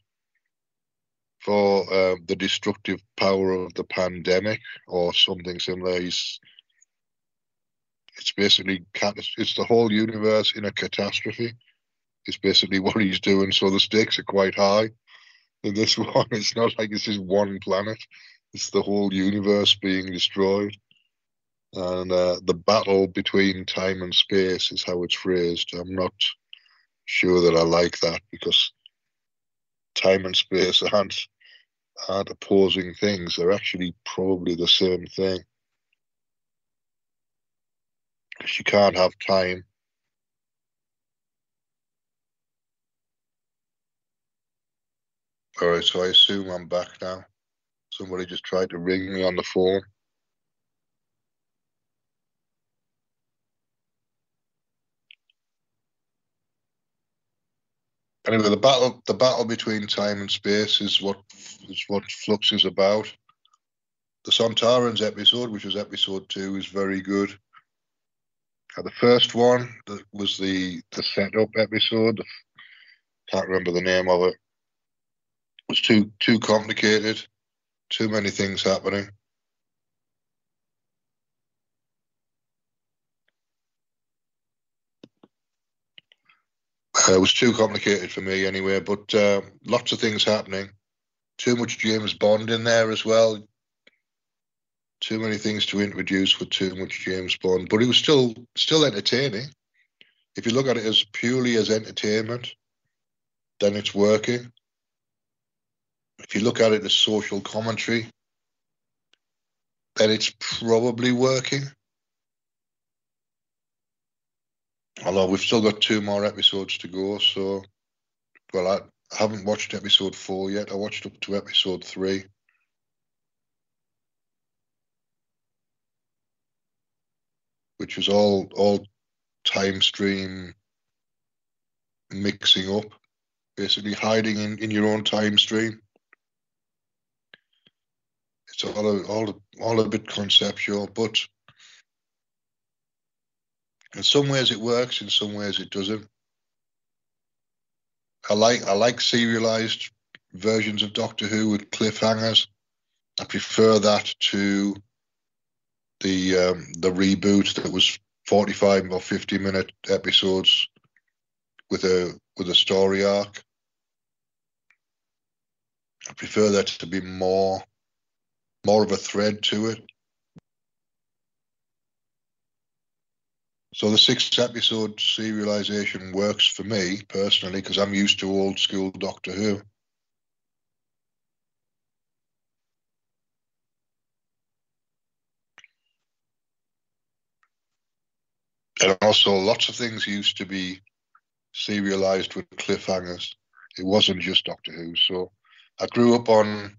for uh, the destructive power of the pandemic or something similar. He's, It's basically, it's the whole universe in a catastrophe. It's basically what he's doing. So the stakes are quite high in this one. It's not like it's just one planet. It's the whole universe being destroyed. And uh, the battle between time and space is how it's phrased. I'm not sure that I like that because time and space aren't, aren't opposing things. They're actually probably the same thing. She can't have time. All right, so I assume I'm back now. Somebody just tried to ring me on the phone. Anyway, the battle, the battle between time and space is what is what Flux is about. The Sontarans episode, which was episode two, is very good. The first one that was the, the setup episode, can't remember the name of it. It was too too complicated Too many things happening. Uh, it was too complicated for me anyway, but uh, lots of things happening. Too much James Bond in there as well. Too many things to introduce with too much James Bond, but it was still still entertaining. If you look at it as purely as entertainment, then it's working. If you look at it as social commentary, then it's probably working. Although we've still got two more episodes to go, so... Well, I haven't watched episode four yet. I watched up to episode three. Which was all, all time stream mixing up. Basically hiding in, in your own time stream. It's all a, all, a, all a bit conceptual, but... In some ways it works, in some ways it doesn't. I like I like serialized versions of Doctor Who with cliffhangers. I prefer that to the um, the reboot that was forty-five or fifty minute episodes with a with a story arc. I prefer that to be more more of a thread to it. So the six-episode serialization works for me, personally, because I'm used to old-school Doctor Who. And also, lots of things used to be serialized with cliffhangers. It wasn't just Doctor Who. So I grew up on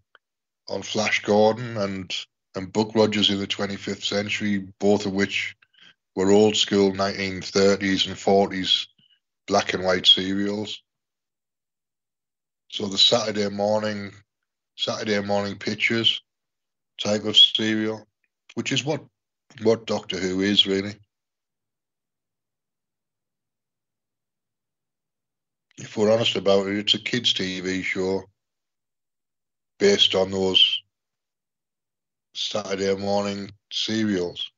on Flash Gordon and, and Buck Rogers in the twenty-fifth century, both of which... were old school nineteen thirties and forties black and white serials. So the Saturday morning, Saturday morning pictures type of serial, which is what, what Doctor Who is really. If we're honest about it, it's a kids' T V show based on those Saturday morning serials.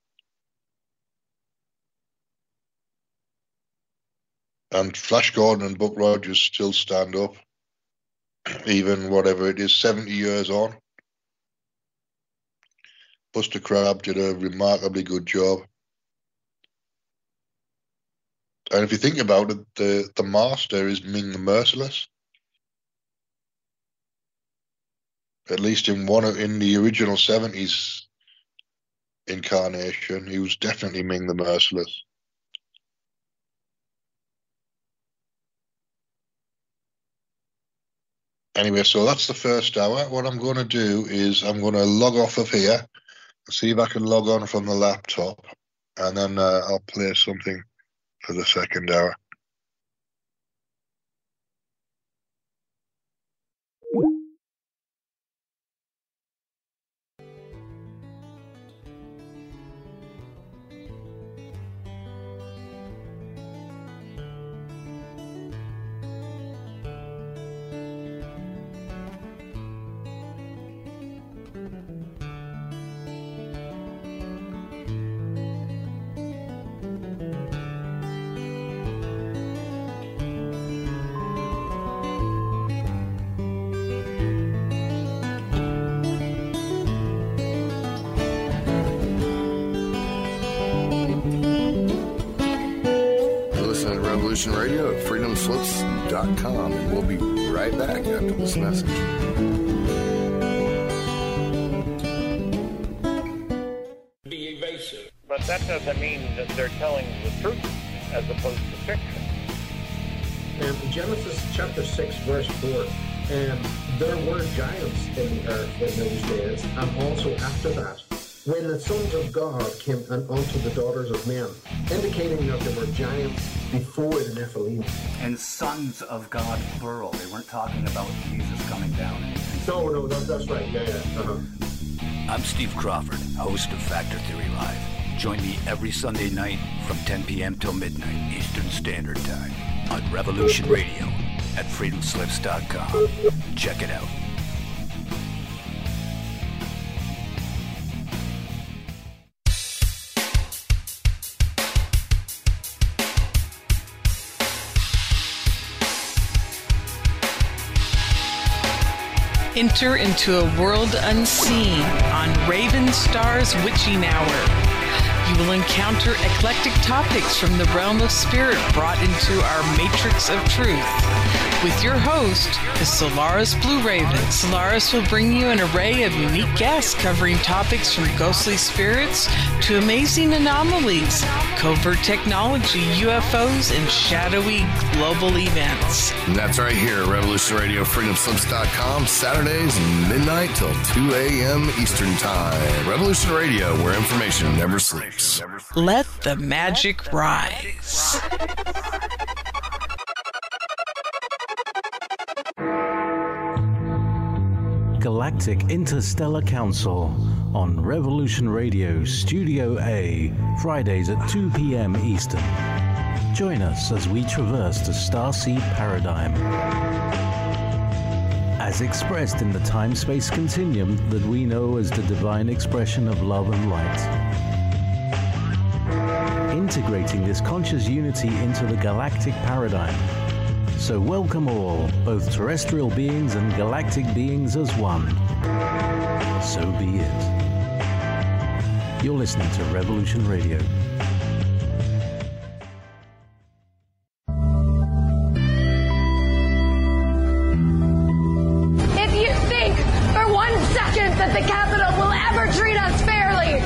And Flash Gordon and Buck Rogers still stand up, even whatever it is, seventy years on. Buster Crabbe did a remarkably good job. And if you think about it, the, the master is Ming the Merciless. At least in one of, in the original seventies incarnation, he was definitely Ming the Merciless. Anyway, so that's the first hour. What I'm going to do is I'm going to log off of here, see if I can log on from the laptop, and then uh, I'll play something for the second hour. Radio at freedom slips dot com, and we'll be right back after this message. Be evasive. But that doesn't mean that they're telling the truth as opposed to fiction. And Genesis chapter six, verse four, and there were giants in the earth in those days, and also after that, when the sons of God came and unto the daughters of men, indicating that there were giants before the Nephilim. And sons of God, plural. They weren't talking about Jesus coming down. No, no, that, that's right. Yeah, yeah. Uh-huh. I'm Steve Crawford, host of Factor Theory Live. Join me every Sunday night from ten p.m. till midnight Eastern Standard Time on Revolution Radio at freedom slips dot com. Check it out. Enter into a world unseen on Raven Star's Witching Hour. You will encounter eclectic topics from the realm of spirit brought into our matrix of truth. With your host, the Solaris Blue Raven. Solaris will bring you an array of unique guests covering topics from ghostly spirits to amazing anomalies, covert technology, U F Os, and shadowy global events. And that's right here at Revolution Radio, freedom slips dot com, Saturdays, midnight till two a.m. Eastern Time. Revolution Radio, where information never sleeps. Let the magic rise. Galactic Interstellar Council on Revolution Radio Studio A, Fridays at two p.m. Eastern. Join us as we traverse the Starseed Paradigm. As expressed in the time-space continuum that we know as the divine expression of love and light. Integrating this conscious unity into the galactic paradigm. So welcome all, both terrestrial beings and galactic beings as one. So be it. You're listening to Revolution Radio. If you think for one second that the capital will ever treat us fairly,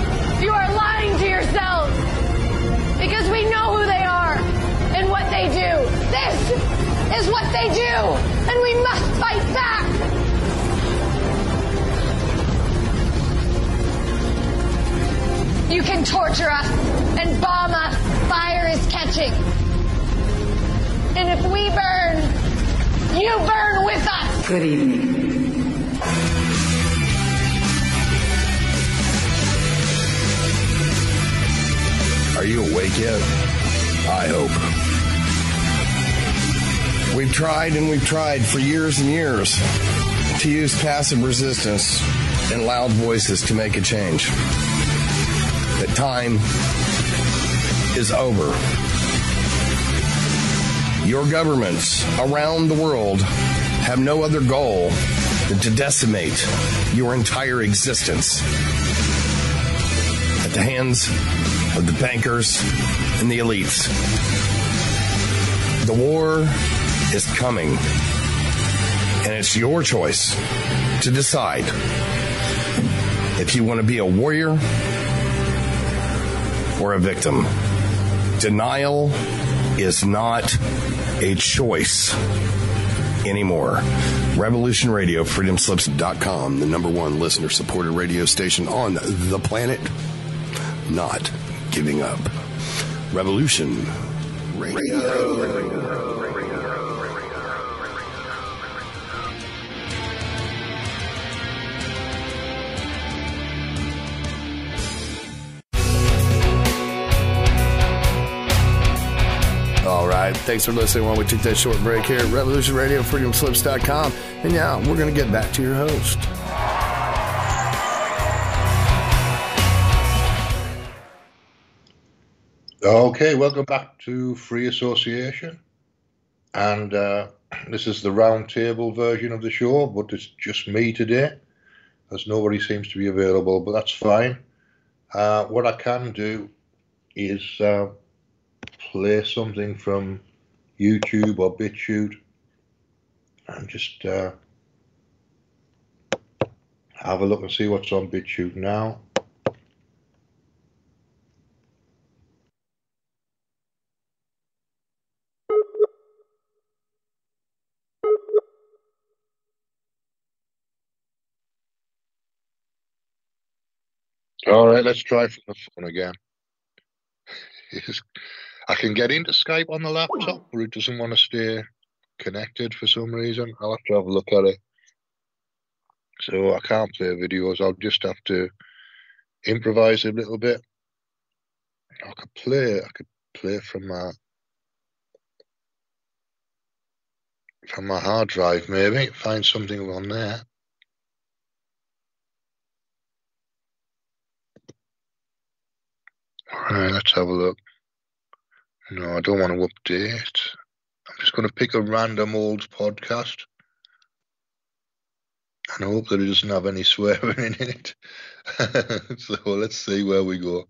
you are lying to yourselves. Because we know who they are and what they do. This is what they do, and we must fight back. You can torture us and bomb us. Fire is catching. And if we burn, you burn with us. Good evening. Are you awake yet? I hope. We've tried and we've tried for years and years to use passive resistance and loud voices to make a change. The time is over. Your governments around the world have no other goal than to decimate your entire existence at the hands of the bankers and the elites. The war is coming, and it's your choice to decide if you want to be a warrior or a victim. Denial is not a choice anymore. Revolution Radio, freedom slips dot com, the number one listener-supported radio station on the planet, not giving up. Revolution Radio. Radio. Thanks for listening while we took that short break here at Revolution Radio, freedom slips dot com. And now we're going to get back to your host. Okay, welcome back to Free Association. And uh, this is the round table version of the show, but it's just me today, as nobody seems to be available, but that's fine. Uh, what I can do is... Uh, play something from YouTube or BitChute and just uh, have a look and see what's on BitChute now. All right, let's try from the phone again. I can get into Skype on the laptop, but it doesn't want to stay connected for some reason. I'll have to have a look at it. So I can't play videos. I'll just have to improvise a little bit. I could play. I could play from my from my hard drive, maybe find something on there. All right, let's have a look. No, I don't want to update. I'm just going to pick a random old podcast. and I hope that it doesn't have any swearing in it. So let's see where we go.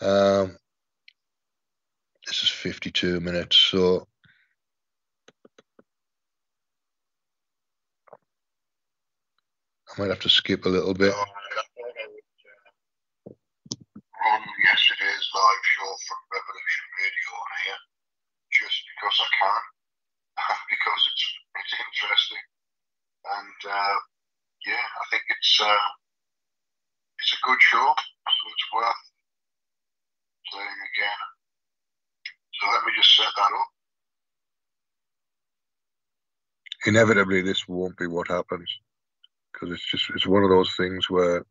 Um, this is fifty-two minutes, so I might have to skip a little bit. On yesterday's live show from Revolution Radio on here, just because I can, because it's it's interesting, and uh, yeah, I think it's uh, it's a good show, so it's worth playing again. So let me just set that up. Inevitably, this won't be what happens, because it's just it's one of those things where.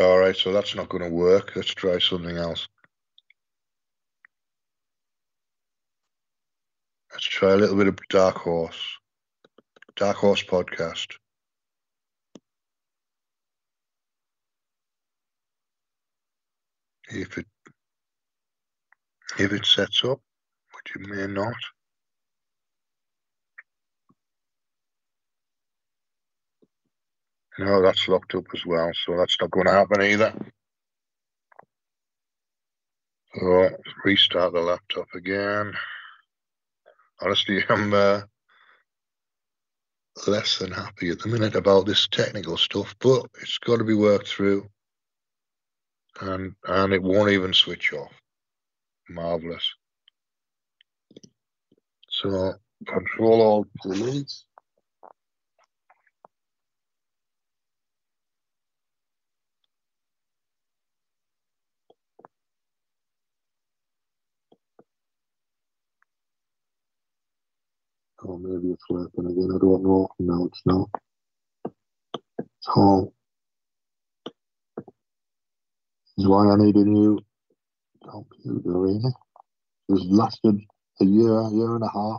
All right, so that's not going to work. Let's try something else. Let's try a little bit of Dark Horse. Dark Horse Podcast. If it, if it sets up, which it may not. No, that's locked up as well, so that's not going to happen either. So, restart the laptop again. Honestly, I'm uh, less than happy at the minute about this technical stuff, but it's got to be worked through, and and it won't even switch off. Marvellous. So, Control-Alt-Delete. Or oh, maybe it's working again, I don't know. No, it's not. So, this is why I need a new computer, really. It's lasted a year, year and a half.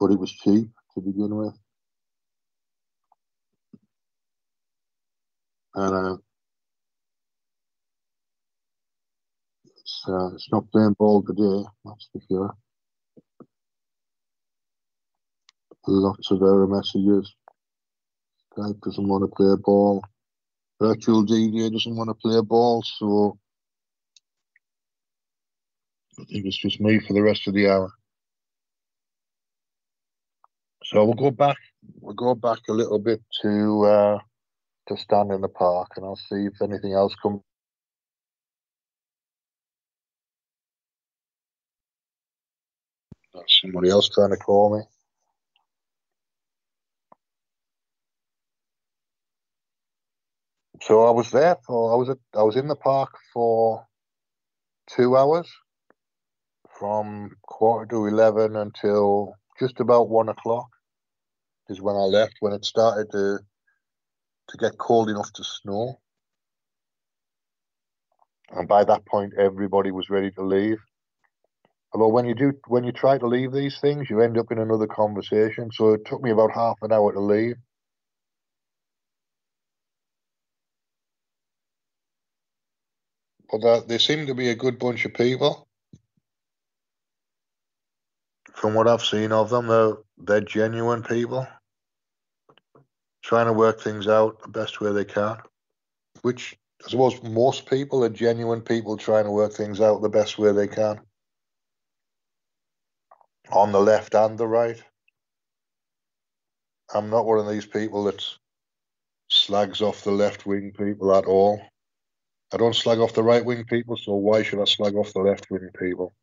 But it was cheap to begin with. And uh, it's, uh, it's not playing ball today, that's for sure. Lots of error messages. Skype doesn't want to play a ball. Virtual D V D doesn't want to play a ball, so I think it's just me for the rest of the hour. So we'll go back. We'll go back a little bit to uh, to Stand in the Park, and I'll see if anything else comes. That's somebody else trying to call me. So I was there for, I was at, I was in the park for two hours from quarter to eleven until just about one o'clock is when I left, when it started to to get cold enough to snow. And by that point, everybody was ready to leave. Although when you do, when you try to leave these things, you end up in another conversation. So it took me about half an hour to leave. But they seem to be a good bunch of people. From what I've seen of them, they're, they're genuine people trying to work things out the best way they can, which I suppose most people are genuine people trying to work things out the best way they can, on the left and the right. I'm not one of these people that slags off the left-wing people at all. I don't slag off the right-wing people, so why should I slag off the left-wing people?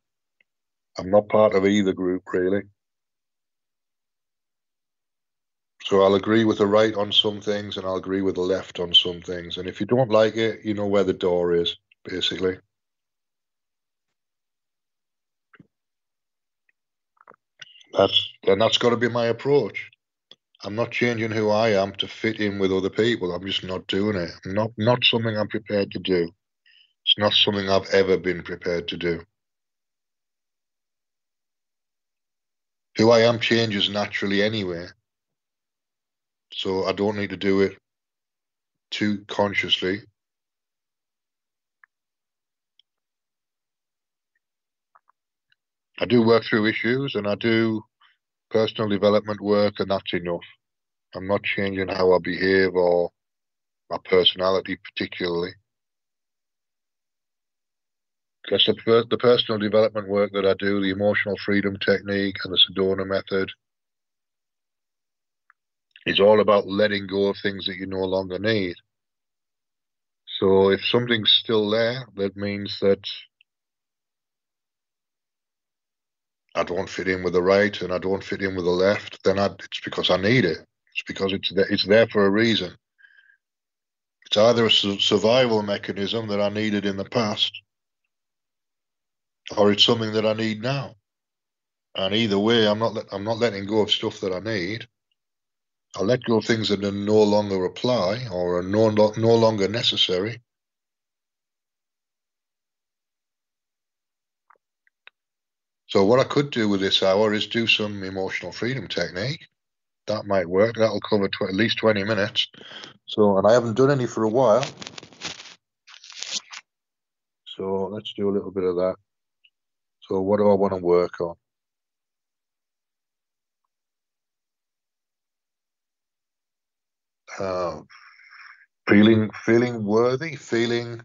I'm not part of either group, really. So I'll agree with the right on some things, and I'll agree with the left on some things. And if you don't like it, you know where the door is, basically. That's, and that's got to be my approach. I'm not changing who I am to fit in with other people. I'm just not doing it. I'm not not something I'm prepared to do. It's not something I've ever been prepared to do. Who I am changes naturally anyway. So I don't need to do it too consciously. I do work through issues and I do personal development work, and that's enough. I'm not changing how I behave or my personality particularly. Because the, the personal development work that I do, the Emotional Freedom Technique and the Sedona Method, is all about letting go of things that you no longer need. So if something's still there, that means that I don't fit in with the right and I don't fit in with the left, then I, it's because I need it. It's because it's there, it's there for a reason. It's either a su- survival mechanism that I needed in the past, or it's something that I need now. And either way, I'm not, I'm not letting go of stuff that I need. I let go of things that no longer apply or are no, no longer necessary. So what I could do with this hour is do some emotional freedom technique. That might work. That'll cover tw- at least twenty minutes. So, and I haven't done any for a while. So let's do a little bit of that. So what do I want to work on? Uh, feeling, feeling worthy, feeling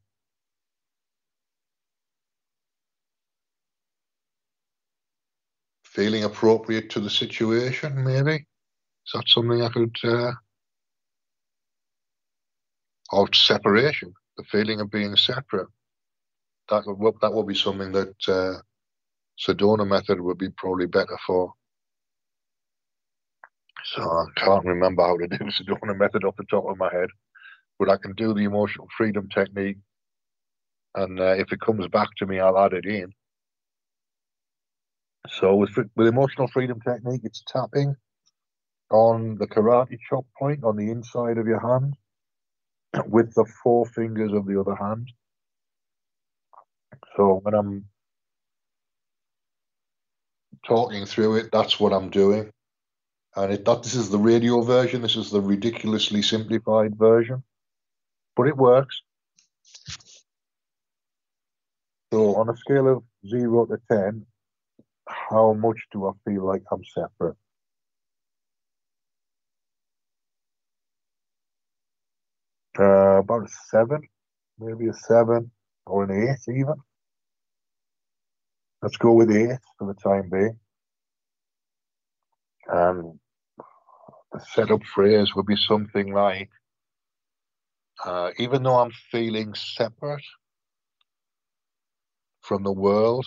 feeling appropriate to the situation, maybe. Is that something I could... Uh, or separation, the feeling of being separate. That would, that would be something that uh, Sedona Method would be probably better for. So I can't remember how to do Sedona Method off the top of my head, but I can do the Emotional Freedom Technique, and uh, if it comes back to me, I'll add it in. So with, with Emotional Freedom Technique, it's tapping on the karate chop point on the inside of your hand with the four fingers of the other hand. So when I'm talking through it, that's what I'm doing. And it, that, this is the radio version. This is the ridiculously simplified version. But it works. So on a scale of zero to ten, how much do I feel like I'm separate? Uh, about a seven, maybe a seven or an eight even. Let's go with eight for the time being. And the setup phrase would be something like, uh, even though I'm feeling separate from the world,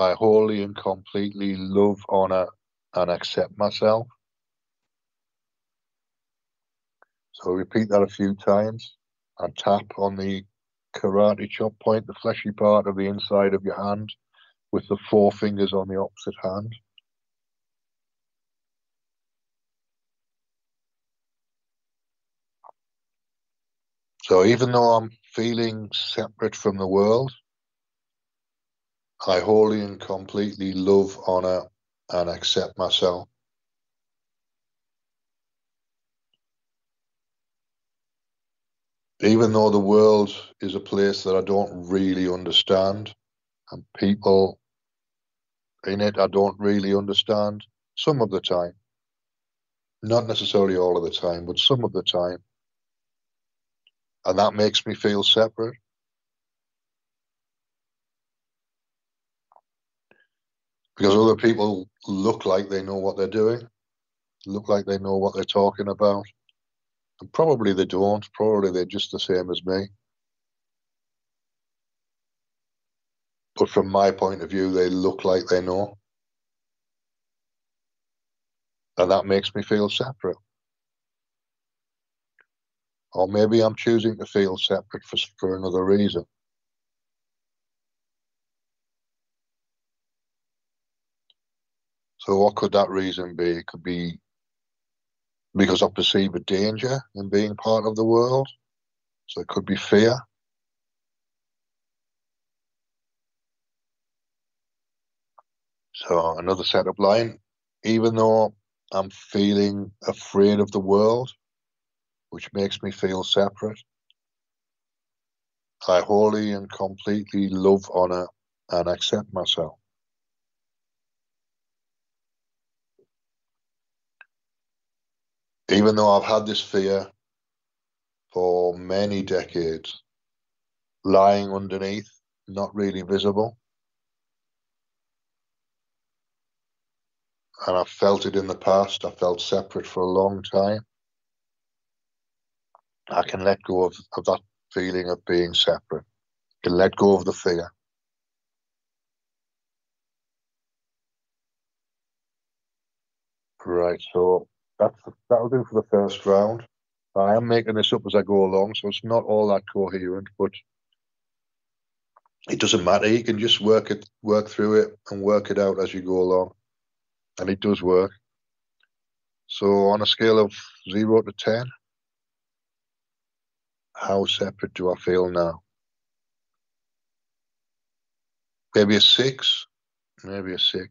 I wholly and completely love, honor, and accept myself. So repeat that a few times and tap on the karate chop point, the fleshy part of the inside of your hand, with the four fingers on the opposite hand. So even though I'm feeling separate from the world, I wholly and completely love, honor, and accept myself. Even though the world is a place that I don't really understand, and people in it I don't really understand, some of the time, not necessarily all of the time, but some of the time, and that makes me feel separate. Because other people look like they know what they're doing, look like they know what they're talking about. And probably they don't, probably they're just the same as me. But from my point of view, they look like they know. And that makes me feel separate. Or maybe I'm choosing to feel separate for, for another reason. So what could that reason be? It could be because I perceive a danger in being part of the world. So it could be fear. So another setup line. even though I'm feeling afraid of the world, which makes me feel separate, I wholly and completely love, honor, and accept myself. Even though I've had this fear for many decades, lying underneath, not really visible, and I felt it in the past, I felt separate for a long time, I can let go of, of that feeling of being separate. I can let go of the fear. Right, so that's, that'll do for the first round. I am making this up as I go along, so it's not all that coherent, but it doesn't matter. You can just work it, work through it and work it out as you go along. And it does work. So on a scale of zero to ten, how separate do I feel now? Maybe a six, maybe a six.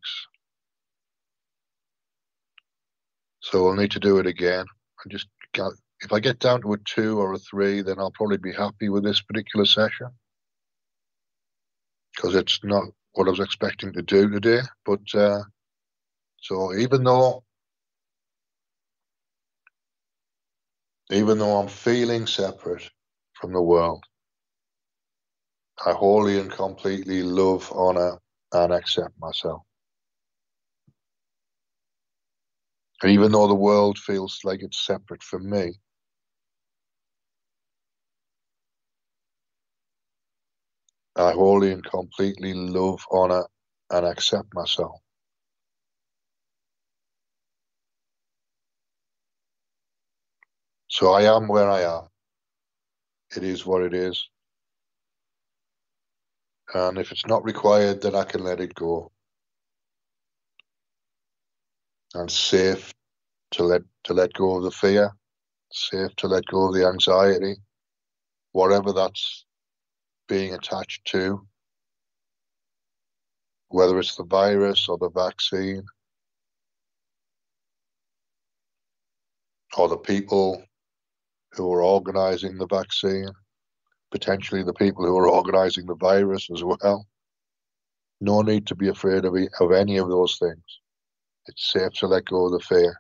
So I'll need to do it again. I just can't. If I get down to a two or a three, then I'll probably be happy with this particular session, because it's not what I was expecting to do today. But uh, so even though, even though I'm feeling separate from the world, I wholly and completely love, honor, and accept myself. And even though the world feels like it's separate from me, I wholly and completely love, honor, and accept myself. So I am where I am. It is what it is. And if it's not required, then I can let it go. And safe to let, to let go of the fear, safe to let go of the anxiety, whatever that's being attached to, whether it's the virus or the vaccine or the people who are organizing the vaccine, potentially the people who are organizing the virus as well. No need to be afraid of, of any of those things. It's safe to let go of the fear.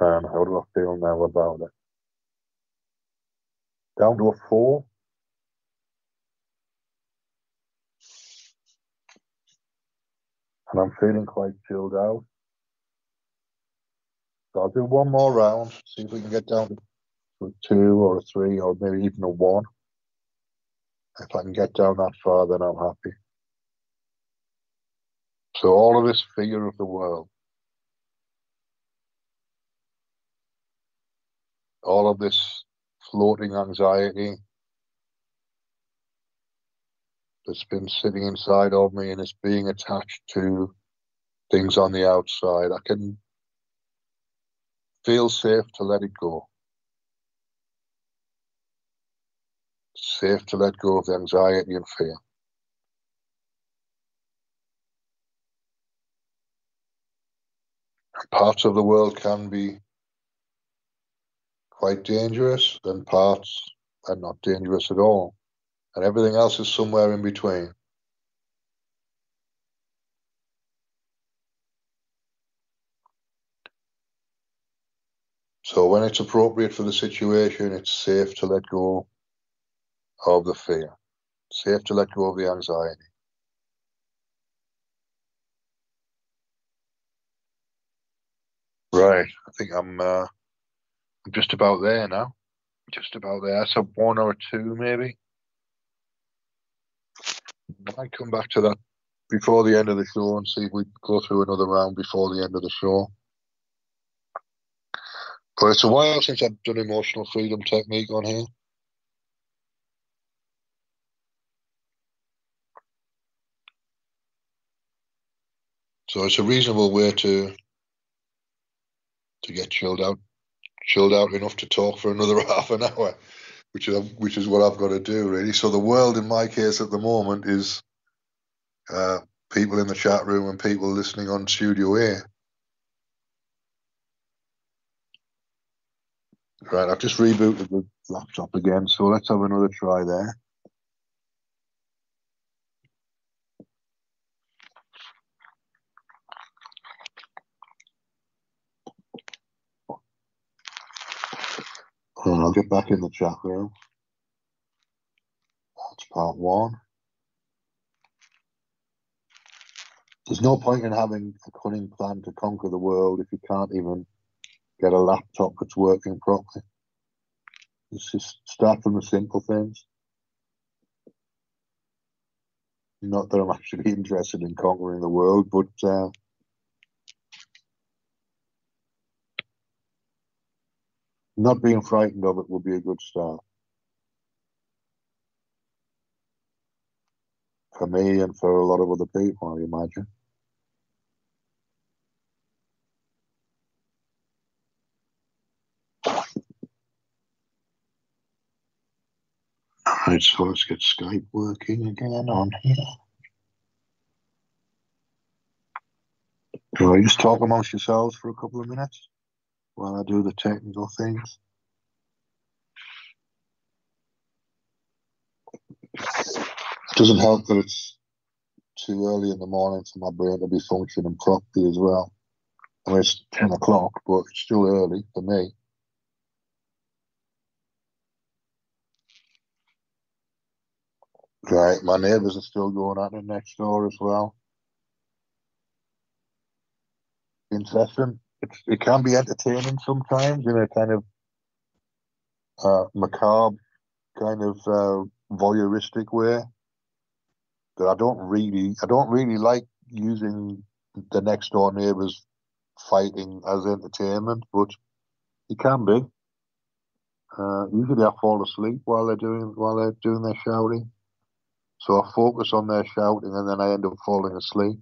And how do I feel now about it? Down to a four. And I'm feeling quite chilled out. So I'll do one more round, see if we can get down to a two or a three or maybe even a one. If I can get down that far, then I'm happy. So all of this fear of the world, all of this floating anxiety that's been sitting inside of me and it's being attached to things on the outside, I can feel safe to let it go. Safe to let go of the anxiety and fear. And parts of the world can be quite dangerous, and parts are not dangerous at all. And everything else is somewhere in between. So when it's appropriate for the situation, it's safe to let go of the fear. Safe to let go of the anxiety. Right, I think I'm... Uh, I'm just about there now. Just about there. So one or two, maybe. I might come back to that before the end of the show and see if we go through another round before the end of the show. But it's a while since I've done emotional freedom technique on here. So it's a reasonable way to to get chilled out. Chilled out enough to talk for another half an hour. which is which is what I've got to do, really. So the world in my case at the moment is uh, people in the chat room and people listening on Studio A. Right, I've just rebooted the laptop again, so let's have another try there. I'll get back in the chat room. That's part one. There's no point in having a cunning plan to conquer the world if you can't even get a laptop that's working properly. Let's just start from the simple things. Not that I'm actually interested in conquering the world, but... Uh, Not being frightened of it will be a good start. For me and for a lot of other people, I imagine. Alright, so let's get Skype working again on here. Can I just talk amongst yourselves for a couple of minutes? While I do the technical things. It doesn't help that it's too early in the morning for my brain to be functioning properly as well. I mean, it's ten o'clock, but it's still early for me. Right, my neighbours are still going at it next door as well. Interesting. It's, it can be entertaining sometimes in a kind of uh, macabre, kind of uh, voyeuristic way. That I don't really, I don't really like using the next door neighbours fighting as entertainment, but it can be. Uh, usually, I fall asleep while they're doing while they're doing their shouting, so I focus on their shouting, and then I end up falling asleep.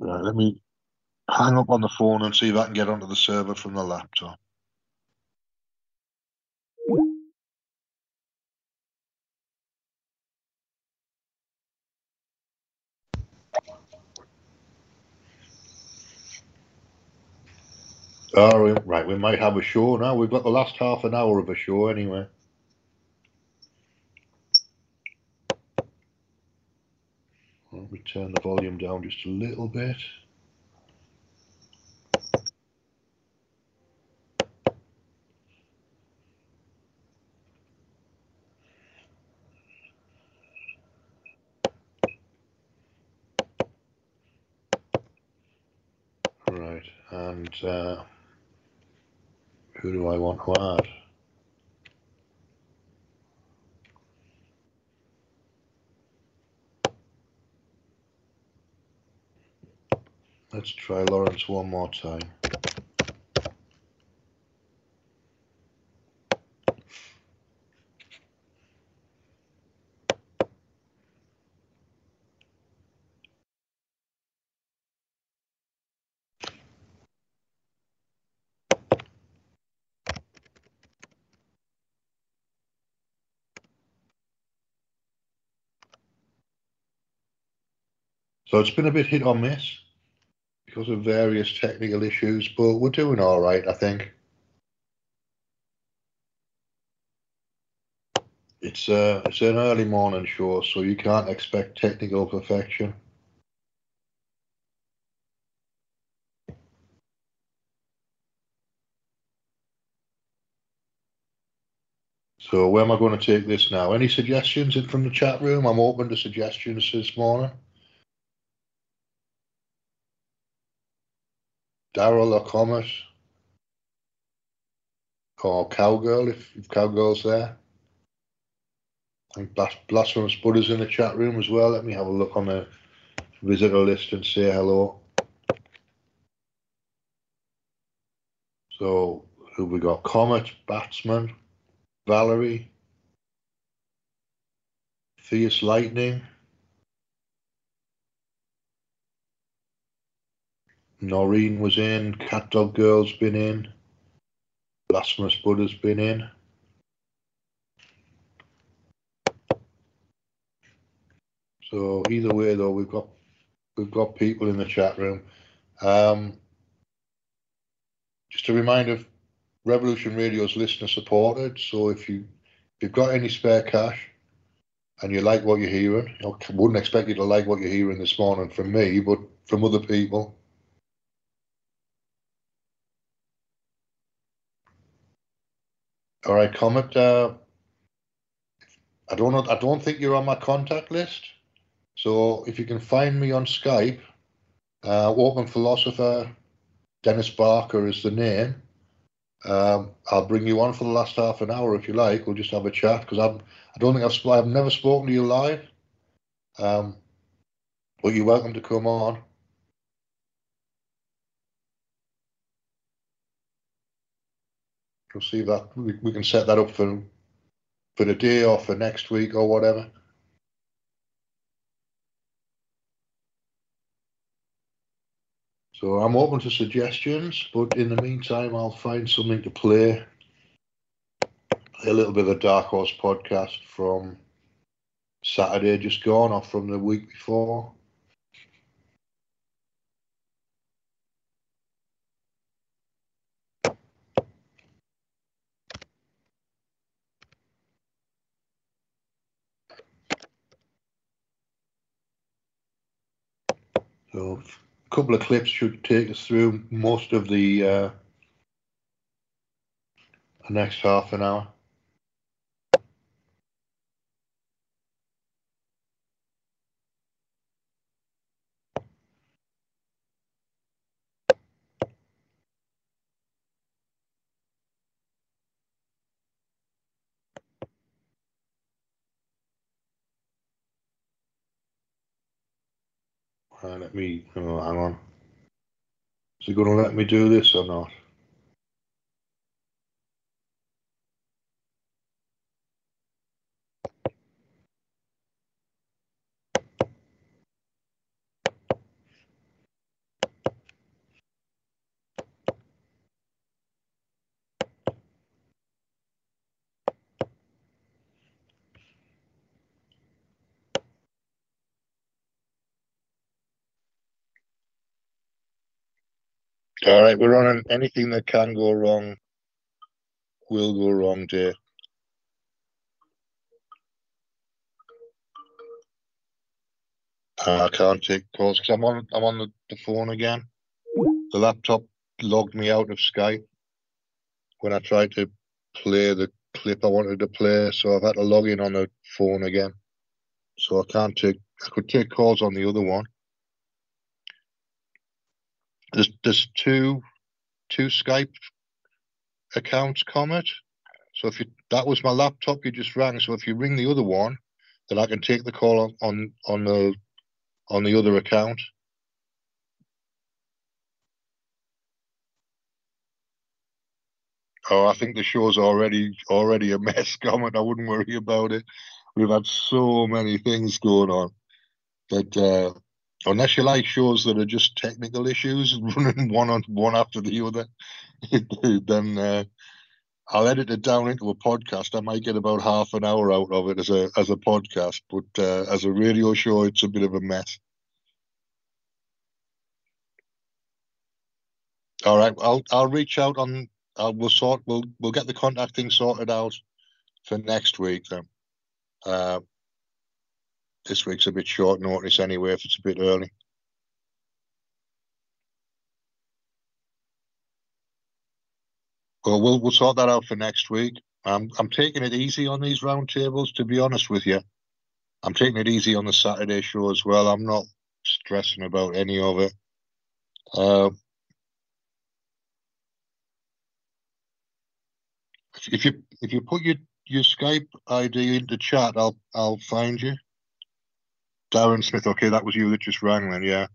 Right, let me hang up on the phone and see if I can get onto the server from the laptop. Oh, right, we might have a show now. We've got the last half an hour of a show anyway. Let me turn the volume down just a little bit. Right, and uh, who do I want to add? Let's try Lawrence one more time. So it's been a bit hit or miss. Because of various technical issues, but we're doing all right, I think. It's uh, it's an early morning show, so you can't expect technical perfection. So where am I going to take this now? Any suggestions from the chat room? I'm open to suggestions this morning. Daryl or Comet or Cowgirl, if, if Cowgirl's there. I think Blas Blasphemous Buddha's in the chat room as well. Let me have a look on the visitor list and say hello. So, who we got? Comet, Batsman, Valerie, Theus Lightning. Noreen was in, Cat Dog Girl's been in, Blasphemous Buddha's been in. So either way, though, we've got we've got people in the chat room. Um, just a reminder, Revolution Radio's listener supported. So if you if you've got any spare cash and you like what you're hearing, I wouldn't expect you to like what you're hearing this morning from me, but from other people. All right, Comet. Uh, I don't know. I don't think you're on my contact list. So if you can find me on Skype, uh, Open Philosopher, Dennis Barker is the name. Um, I'll bring you on for the last half an hour if you like. We'll just have a chat because I'm. I don't think I've. I've never spoken to you live. Um, but you're welcome to come on. We'll see that we, we can set that up for for the day or for next week or whatever. So I'm open to suggestions, but in the meantime, I'll find something to play. Play a little bit of the Dark Horse podcast from Saturday just gone, or from the week before. So a couple of clips should take us through most of the, uh, the next half an hour. Uh, let me, oh, hang on. Is it going to let me do this or not? All right, we're on an anything that can go wrong will go wrong day. I can't take calls because I'm on I'm on the, the phone again. The laptop logged me out of Skype when I tried to play the clip I wanted to play, so I've had to log in on the phone again. So I can't take I could take calls on the other one. There's, there's two two Skype accounts, Comet. So if you, that was my laptop you just rang. So if you ring the other one, then I can take the call on, on, on the on the other account. Oh, I think the show's already already a mess, Comet. I wouldn't worry about it. We've had so many things going on. But uh unless you like shows that are just technical issues running one on one after the other, then uh, I'll edit it down into a podcast. I might get about half an hour out of it as a as a podcast, but uh, as a radio show, it's a bit of a mess. All right, I'll I'll reach out on. I'll, we'll sort. We'll we'll get the contact thing sorted out for next week then. Uh, This week's a bit short notice anyway, if it's a bit early. Well, we'll we'll sort that out for next week. I'm I'm taking it easy on these roundtables, to be honest with you. I'm taking it easy on the Saturday show as well. I'm not stressing about any of it. Uh, if, if you if you put your your Skype I D into chat, I'll I'll find you. Darren Smith, okay, that was you that just rang then, yeah.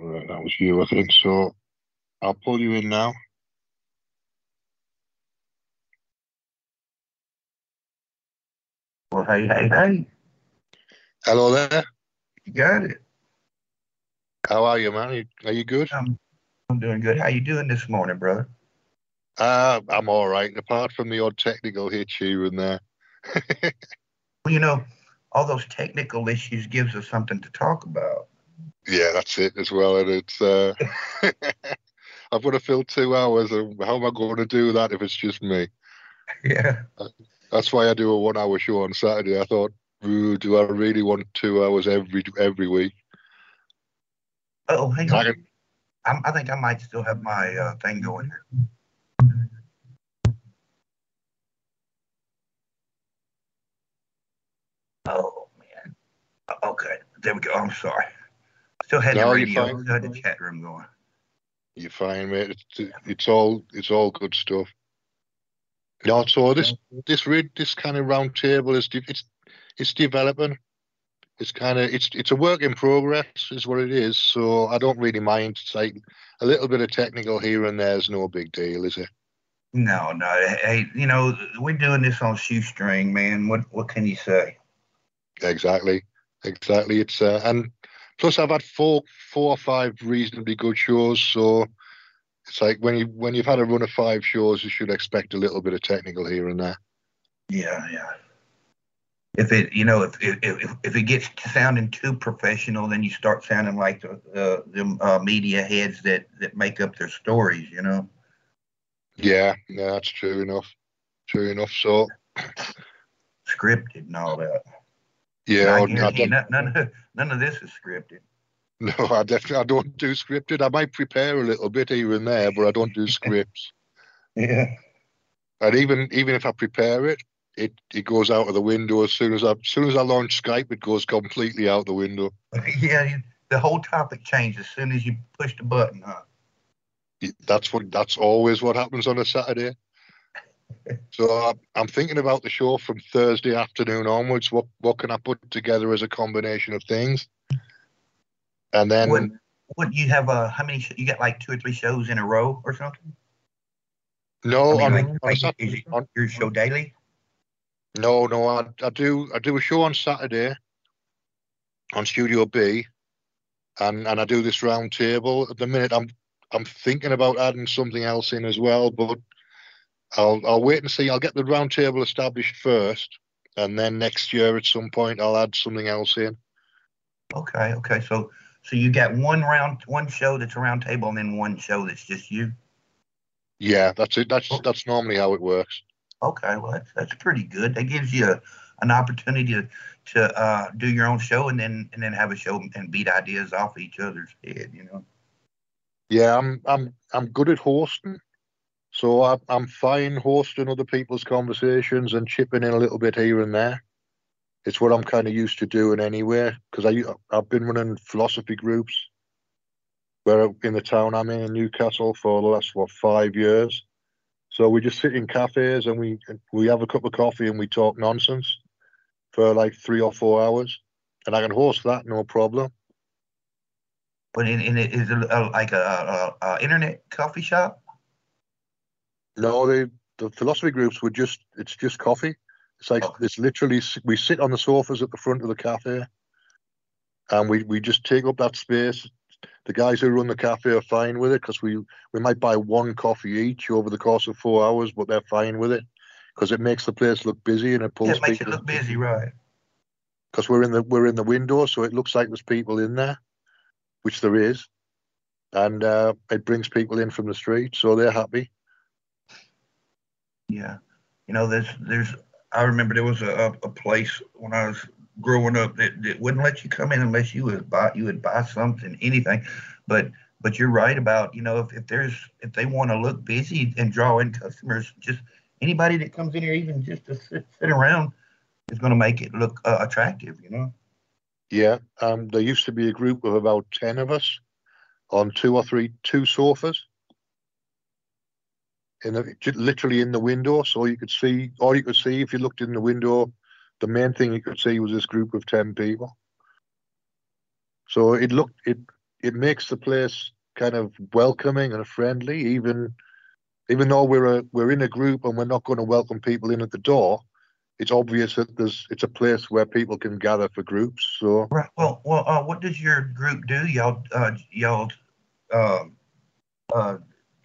Right, that was you, I think, so I'll pull you in now. Well, hey, hey, hey. Hello there. You got it. How are you, man? Are you, are you good? I'm, I'm doing good. How you doing this morning, brother? Uh, I'm all right, apart from the odd technical hitch here and there. Well, you know, all those technical issues gives us something to talk about. Yeah, that's it as well. And it's uh, I've got to fill two hours. And how am I going to do that if it's just me? Yeah. That's why I do a one-hour show on Saturday. I thought, ooh, do I really want two hours every every week? Oh, hang on. I, can... I'm, I think I might still have my uh, thing going here. Oh, man. Okay. There we go. I'm sorry. Still had no, the radio. Still had the chat room going. You're fine, mate. It's, it's, all, it's all good stuff. No, so this this this kind of round table is de it's it's developing. It's kind of it's it's a work in progress, is what it is. So I don't really mind. It's like a little bit of technical here and there is no big deal, is it? No, no. Hey, you know, we're doing this on shoestring, man. What what can you say? Exactly, exactly. It's uh, and plus I've had four four or five reasonably good shows, so. It's like when you when you've had a run of five shows, you should expect a little bit of technical here and there. Yeah, yeah. If it, you know, if if if, if it gets sounding too professional, then you start sounding like the uh, the uh, media heads that that make up their stories, you know. Yeah, yeah, that's true enough. True enough. So scripted and all that. Yeah, I guarantee none, none of, none of this is scripted. No, I definitely I don't do scripted. I might prepare a little bit here and there, but I don't do scripts. Yeah. And even even if I prepare it, it, it goes out of the window as soon as I as soon as I launch Skype, it goes completely out the window. Yeah, the whole topic changes as soon as you push the button, huh? That's what that's always what happens on a Saturday. So I, I'm thinking about the show from Thursday afternoon onwards. What what can I put together as a combination of things? And then, what, what you have? Uh, how many? You got like two or three shows in a row or something? No, I mean, on, like, on, Saturday, is it on your show daily? No, no, I, I do. I do a show on Saturday on Studio B, and and I do this round table. At the minute, I'm I'm thinking about adding something else in as well, but I'll I'll wait and see. I'll get the round table established first, and then next year at some point I'll add something else in. Okay, okay, so. So you got one round, one show that's a round table, and then one show that's just you. Yeah, that's it. That's that's normally how it works. Okay, well that's that's pretty good. That gives you a, an opportunity to to uh, do your own show, and then and then have a show and beat ideas off each other's head. You know. Yeah, I'm I'm I'm good at hosting, so I, I'm fine hosting other people's conversations and chipping in a little bit here and there. It's what I'm kind of used to doing anyway, because I I've been running philosophy groups where in the town I'm in in Newcastle for the last what five years. So we just sit in cafes and we we have a cup of coffee and we talk nonsense for like three or four hours, and I can host that no problem. But in, in is it a, like a, a, a internet coffee shop? No, the the philosophy groups were just it's just coffee. It's like it's literally we sit on the sofas at the front of the cafe, and we we just take up that space. The guys who run the cafe are fine with it because we we might buy one coffee each over the course of four hours, but they're fine with it because it makes the place look busy and it pulls. Yeah, it makes people it look busy, right? Because we're in the we're in the window, so it looks like there's people in there, which there is, and uh, it brings people in from the street, so they're happy. Yeah, you know, there's there's. I remember there was a, a place when I was growing up that, that wouldn't let you come in unless you would buy you would buy something, anything. But but you're right about, you know, if, if there's if they want to look busy and draw in customers, just anybody that comes in here, even just to sit, sit around, is going to make it look uh, attractive, you know. Yeah, um, there used to be a group of about ten of us on two or three two sofas. In the, literally in the window, so you could see, or you could see if you looked in the window, the main thing you could see was this group of ten people. So it looked, it it makes the place kind of welcoming and friendly, even even though we're a, we're in a group and we're not going to welcome people in at the door. it's obvious that there's it's a place where people can gather for groups. So right. Well, well, uh, what does your group do? Y'all, uh, y'all, uh, uh,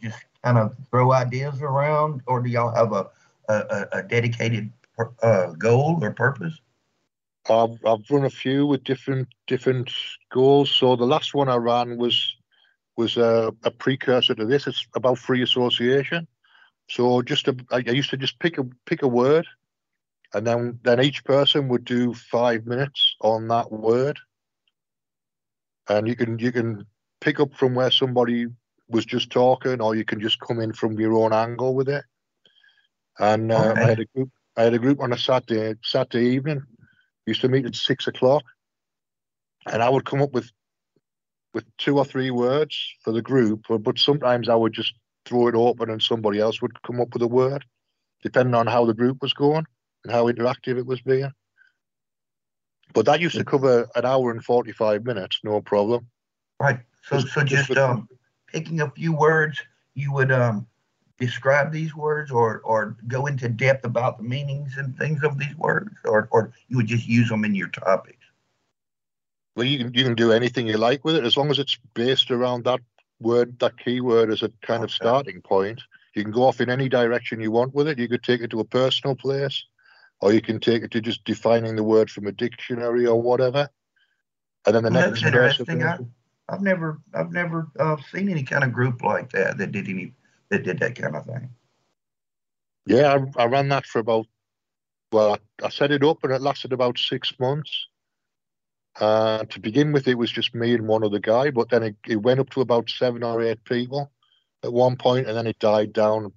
just kind of throw ideas around, or do y'all have a a, a dedicated uh, goal or purpose? I've I've run a few with different different goals. So the last one I ran was was a, a precursor to this. It's about free association. So just a, I used to just pick a pick a word, and then then each person would do five minutes on that word, and you can you can pick up from where somebody was just talking, or you can just come in from your own angle with it. And uh, okay. I had a group I had a group on a Saturday Saturday evening. Used to meet at six o'clock, and I would come up with with two or three words for the group, but, but sometimes I would just throw it open and somebody else would come up with a word, depending on how the group was going and how interactive it was being. But that used to cover an hour and forty-five minutes, no problem. Right. So, just, so just, just um, picking a few words, you would um, describe these words, or or go into depth about the meanings and things of these words, or or you would just use them in your topics. Well, you can you can do anything you like with it, as long as it's based around that word, that keyword as a kind okay. of starting point. You can go off in any direction you want with it. You could take it to a personal place, or you can take it to just defining the word from a dictionary or whatever. And then the well, next person. I, I've never, I've never uh, seen any kind of group like that that did any, that did that kind of thing. Yeah, I, I ran that for about. Well, I, I set it up and it lasted about six months. Uh, to begin with, it was just me and one other guy, but then it, it went up to about seven or eight people at one point, and then it died down.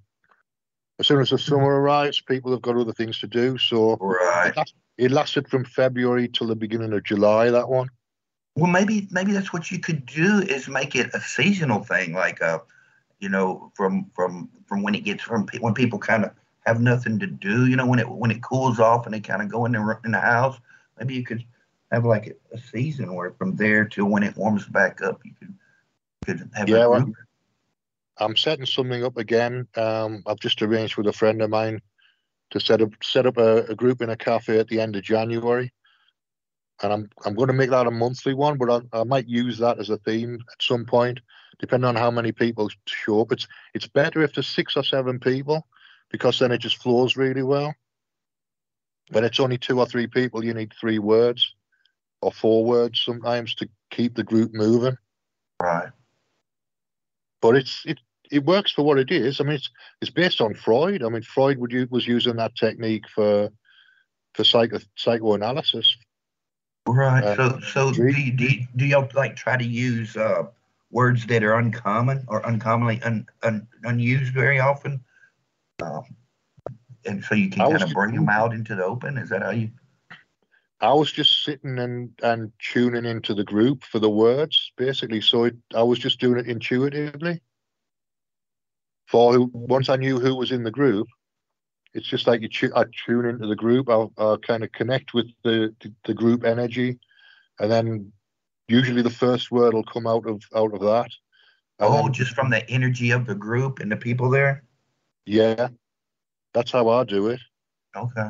As soon as the summer arrives, people have got other things to do. So right. it, last, it lasted from February till the beginning of July, that one. Well, maybe maybe that's what you could do, is make it a seasonal thing, like, a, you know, from from from when it gets from when people kind of have nothing to do, you know, when it when it cools off and they kind of go in the, in the house. Maybe you could have like a season where from there to when it warms back up, you could could have yeah, a well, I'm setting something up again. Um, I've just arranged with a friend of mine to set up set up a, a group in a cafe at the end of January, and I'm I'm going to make that a monthly one, but I, I might use that as a theme at some point, depending on how many people show up. It's it's better if there's six or seven people, because then it just flows really well. When it's only two or three people, you need three words. Or four words sometimes to keep the group moving. Right. But it's it it works for what it is. I mean, it's it's based on Freud. I mean, Freud would you was using that technique for for psycho psychoanalysis. Right. Uh, so so do you, do, you, do y'all like try to use uh, words that are uncommon or uncommonly un, un, unused very often, uh, and so you can kind of bring them out into the open? Is that how you? I was just sitting and, and tuning into the group for the words, basically. So it, I was just doing it intuitively. For who, once I knew who was in the group, it's just like you tu I tune into the group. I'll, I'll kind of connect with the, the the group energy, and then usually the first word will come out of out of that. And oh, then, just from the energy of the group and the people there. Yeah, that's how I do it. Okay.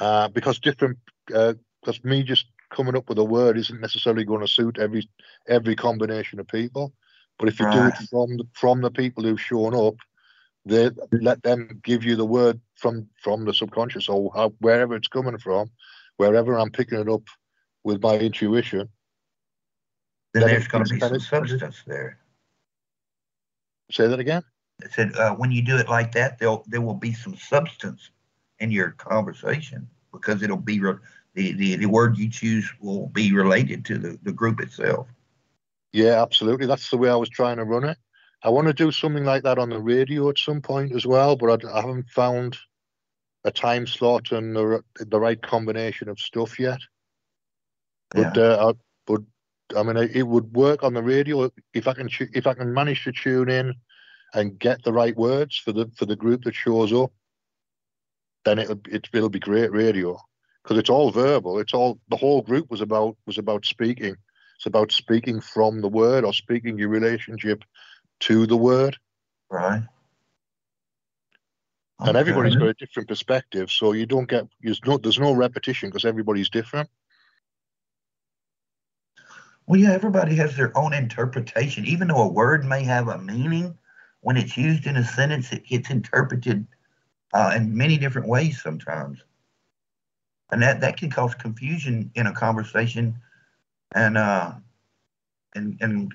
Uh, because different, uh, because me just coming up with a word isn't necessarily going to suit every every combination of people. But if you right. do it from the, from the people who've shown up, they let them give you the word from from the subconscious or how, wherever it's coming from, wherever I'm picking it up with my intuition. Then, then there's going to be some substance there. Say that again. I said uh, when you do it like that, there'll there will be some substance in your conversation, because it'll be re the, the the word you choose will be related to the, the group itself. Yeah, absolutely. That's the way I was trying to run it. I want to do something like that on the radio at some point as well, but I, I haven't found a time slot and the the right combination of stuff yet. But yeah. uh, I, but I mean, it would work on the radio if I can if I can manage to tune in and get the right words for the for the group that shows up. Then it'll it, it'll be great radio, because it's all verbal. It's all the whole group was about was about speaking. It's about speaking from the word, or speaking your relationship to the word. Right. Okay. And everybody's got a different perspective, so you don't get there's no, there's no repetition because everybody's different. Well, yeah, everybody has their own interpretation. Even though a word may have a meaning, when it's used in a sentence, it gets interpreted uh, in many different ways sometimes. And that, that can cause confusion in a conversation and, uh, and, and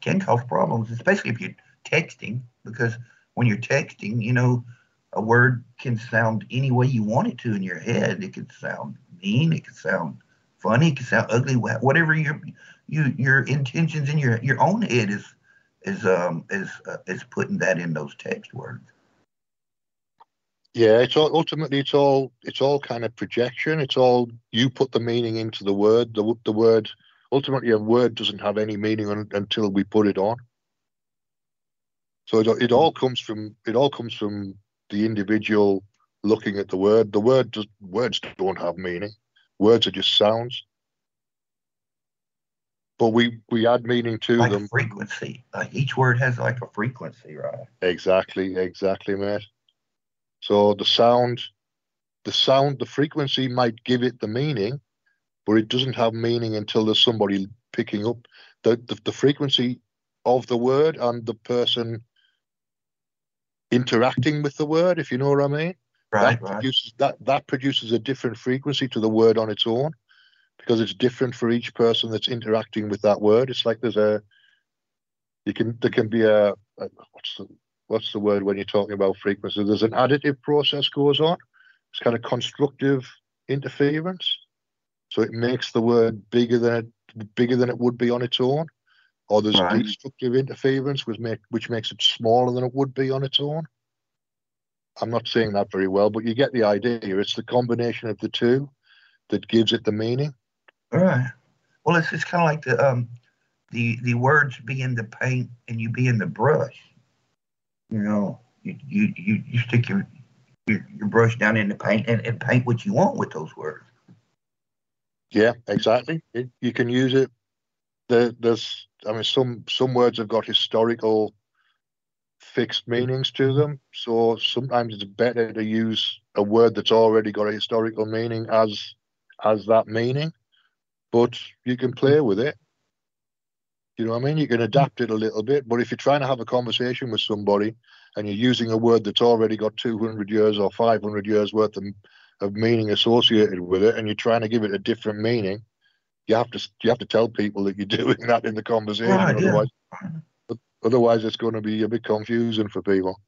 can cause problems, especially if you're texting, because when you're texting, you know, a word can sound any way you want it to in your head. It could sound mean. It could sound funny. It could sound ugly. Whatever your you, your intentions in your your own head is is um is uh, is putting that in those text words. Yeah, it's all ultimately it's all it's all kind of projection. It's all you put the meaning into the word. The the word ultimately a word doesn't have any meaning un, until we put it on. So it it all comes from it all comes from the individual looking at the word. The word does, words don't have meaning. Words are just sounds, but we we add meaning to like them. A frequency. Like each word has like a frequency, right? Exactly, exactly, mate. So the sound, the sound, the frequency might give it the meaning, but it doesn't have meaning until there's somebody picking up the the, the frequency of the word and the person interacting with the word, if you know what I mean. Right, that, right. Produces, that, that produces a different frequency to the word on its own because it's different for each person that's interacting with that word. It's like there's a, you can, there can be a, a what's the, what's the word when you're talking about frequency? There's an additive process goes on. It's kind of constructive interference. So it makes the word bigger than it, bigger than it would be on its own. Or there's right. destructive interference, which, make, which makes it smaller than it would be on its own. I'm not saying that very well, but you get the idea. It's the combination of the two that gives it the meaning. All right. Well, it's it's kind of like the um, the the words be in the paint and you be in the brush. You know, you you you, you stick your, your your brush down in the paint and, and paint what you want with those words. Yeah, exactly. It, you can use it. There, there's, I mean, some some words have got historical fixed meanings to them, so sometimes it's better to use a word that's already got a historical meaning as as that meaning, but you can play with it, you know what I mean? You can adapt it a little bit, but if you're trying to have a conversation with somebody and you're using a word that's already got two hundred years or five hundred years worth of, of meaning associated with it and you're trying to give it a different meaning, you have to you have to tell people that you're doing that in the conversation. Right, otherwise yeah. Otherwise, it's going to be a bit confusing for people.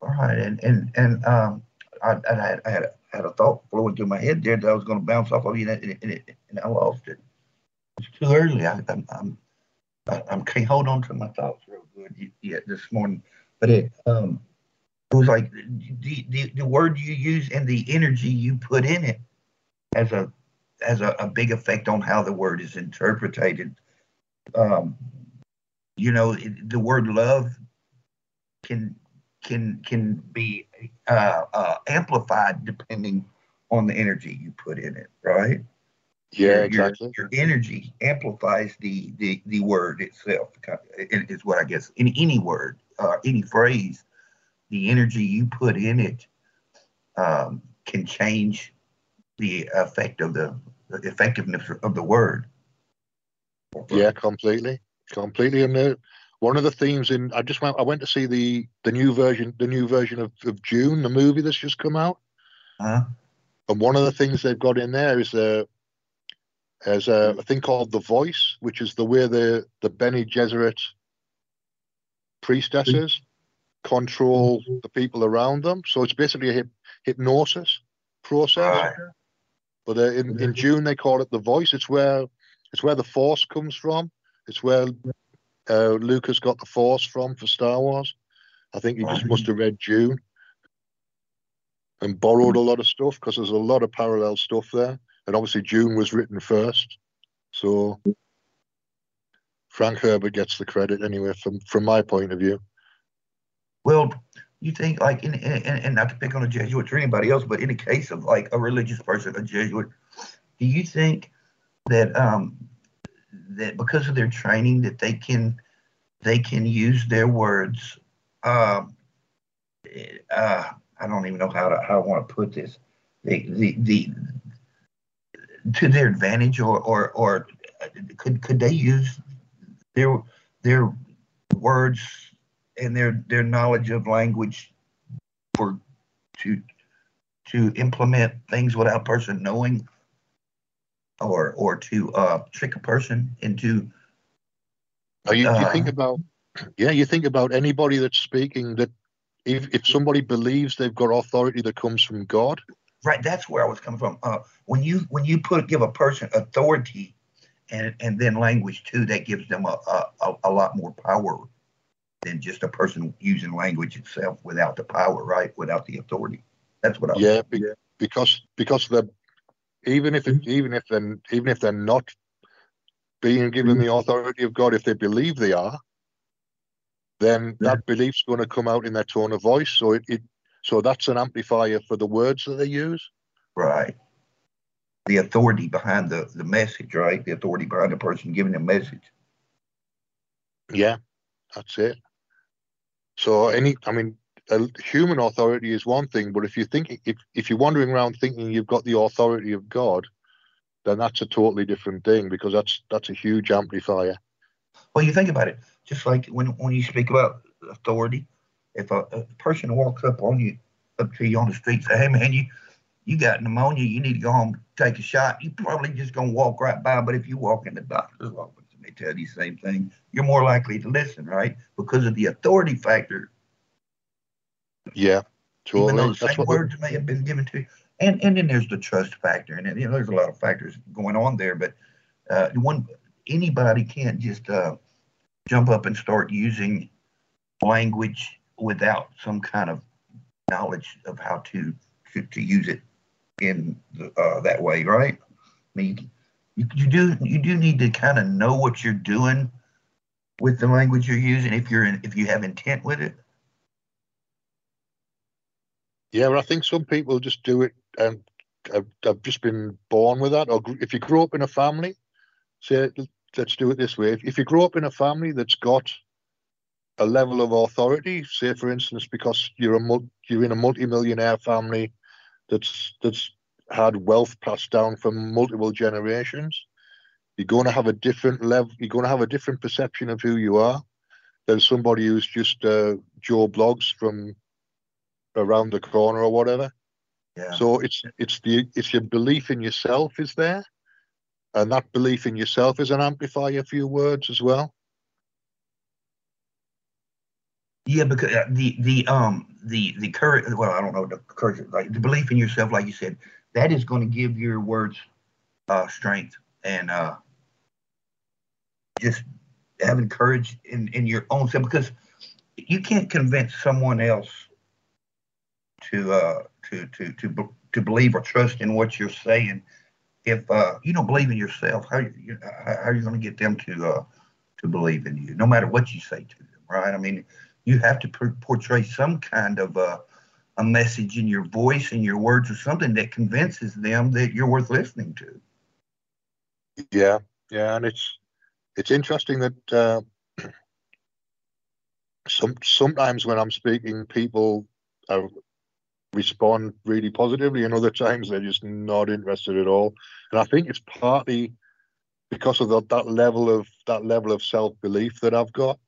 All right, and and and um, I, I, had, I had a, had a thought flowing through my head there that I was going to bounce off of you, and, it, and, it, and I lost it. It's too early. I, I'm I'm I, I can't hold on to my thoughts real good yet this morning. But it um it was like the the, the word you use and the energy you put in it has a has a, a big effect on how the word is interpreted. Um. You know, the word love can can can be uh, uh, amplified depending on the energy you put in it, right? Yeah, your, exactly. Your, your energy amplifies the, the, the word itself. It is what I guess in any word, uh, any phrase, the energy you put in it um, can change the effect of the, the effectiveness of the word. Yeah, completely. Completely, and uh, one of the themes in I just went I went to see the the new version the new version of, of Dune, the movie that's just come out, uh-huh. And one of the things they've got in there is a as a, a thing called the voice, which is the way the the Bene Gesserit priestesses control the people around them. So it's basically a hip, hypnosis process, right. But uh, in in Dune they call it the voice. It's where it's where the Force comes from. It's where uh, Lucas got the Force from for Star Wars. I think he just must have read Dune and borrowed a lot of stuff because there's a lot of parallel stuff there. And obviously Dune was written first. So Frank Herbert gets the credit anyway from, from my point of view. Well, you think like, in, in, in, and not to pick on a Jesuit or anybody else, but in the case of like a religious person, a Jesuit, do you think that... Um, that because of their training that they can they can use their words um, uh, I don't even know how to, how I want to put this, the, the, the to their advantage, or, or, or could, could they use their, their words and their, their knowledge of language for, to, to implement things without person knowing, or, or to uh, trick a person into. Oh, you, uh, you think about, yeah, you think about anybody that's speaking that, If, if somebody believes they've got authority that comes from God, right? That's where I was coming from. Uh, when you when you put give a person authority, and and then language too, that gives them a a, a lot more power than just a person using language itself without the power, right? Without the authority. That's what I. Yeah, be, because because the even if it, even if then even if they're not being given the authority of God, if they believe they are, then that belief's going to come out in their tone of voice. So it, it so that's an amplifier for the words that they use. Right. The authority behind the, the message, right? The authority behind the person giving the message. Yeah, that's it. So any, I mean, a, human authority is one thing, but if you think, if, if you're wandering around thinking you've got the authority of God, then that's a totally different thing, because that's, that's a huge amplifier. Well, you think about it. Just like when, when you speak about authority, if a, a person walks up on you, up to you on the street, and say, "Hey man, you, you got pneumonia. You need to go home, take a shot." You probably just gonna walk right by. But if you walk in the doctor's office and they tell you the same thing, you're more likely to listen, right? Because of the authority factor. Yeah, totally. Even though the same words may have been given to you, and and then there's the trust factor, and then, you know, there's a lot of factors going on there. But uh, one anybody can't just. Uh, jump up and start using language without some kind of knowledge of how to to, to use it in the, uh, that way, right? I mean, you, you do you do need to kind of know what you're doing with the language you're using if you're in, if you have intent with it. Yeah, well, I think some people just do it, and I've, I've just been born with that. Or if you grew up in a family, say. Let's do it this way. If, if you grow up in a family that's got a level of authority, say for instance, because you're a mul- you're in a multimillionaire family that's that's had wealth passed down from multiple generations, you're going to have a different level. You're going to have a different perception of who you are than somebody who's just uh, Joe Bloggs from around the corner or whatever. Yeah. So it's it's the it's your belief in yourself is there. And that belief in yourself is an amplifier for your words as well. Yeah, because the the um the the courage. Well, I don't know the courage, like the belief in yourself, like you said, that is going to give your words uh, strength, and uh, just having courage in, in your own self, because you can't convince someone else to uh, to to to to believe or trust in what you're saying. If uh, you don't believe in yourself, how you, how are you going to get them to uh, to believe in you? No matter what you say to them, right? I mean, you have to per- portray some kind of uh, a message in your voice and your words, or something that convinces them that you're worth listening to. Yeah, yeah, and it's it's interesting that uh, some sometimes when I'm speaking, people are. Respond really positively, and other times they're just not interested at all. And I think it's partly because of the, that level of that level of self-belief that I've got,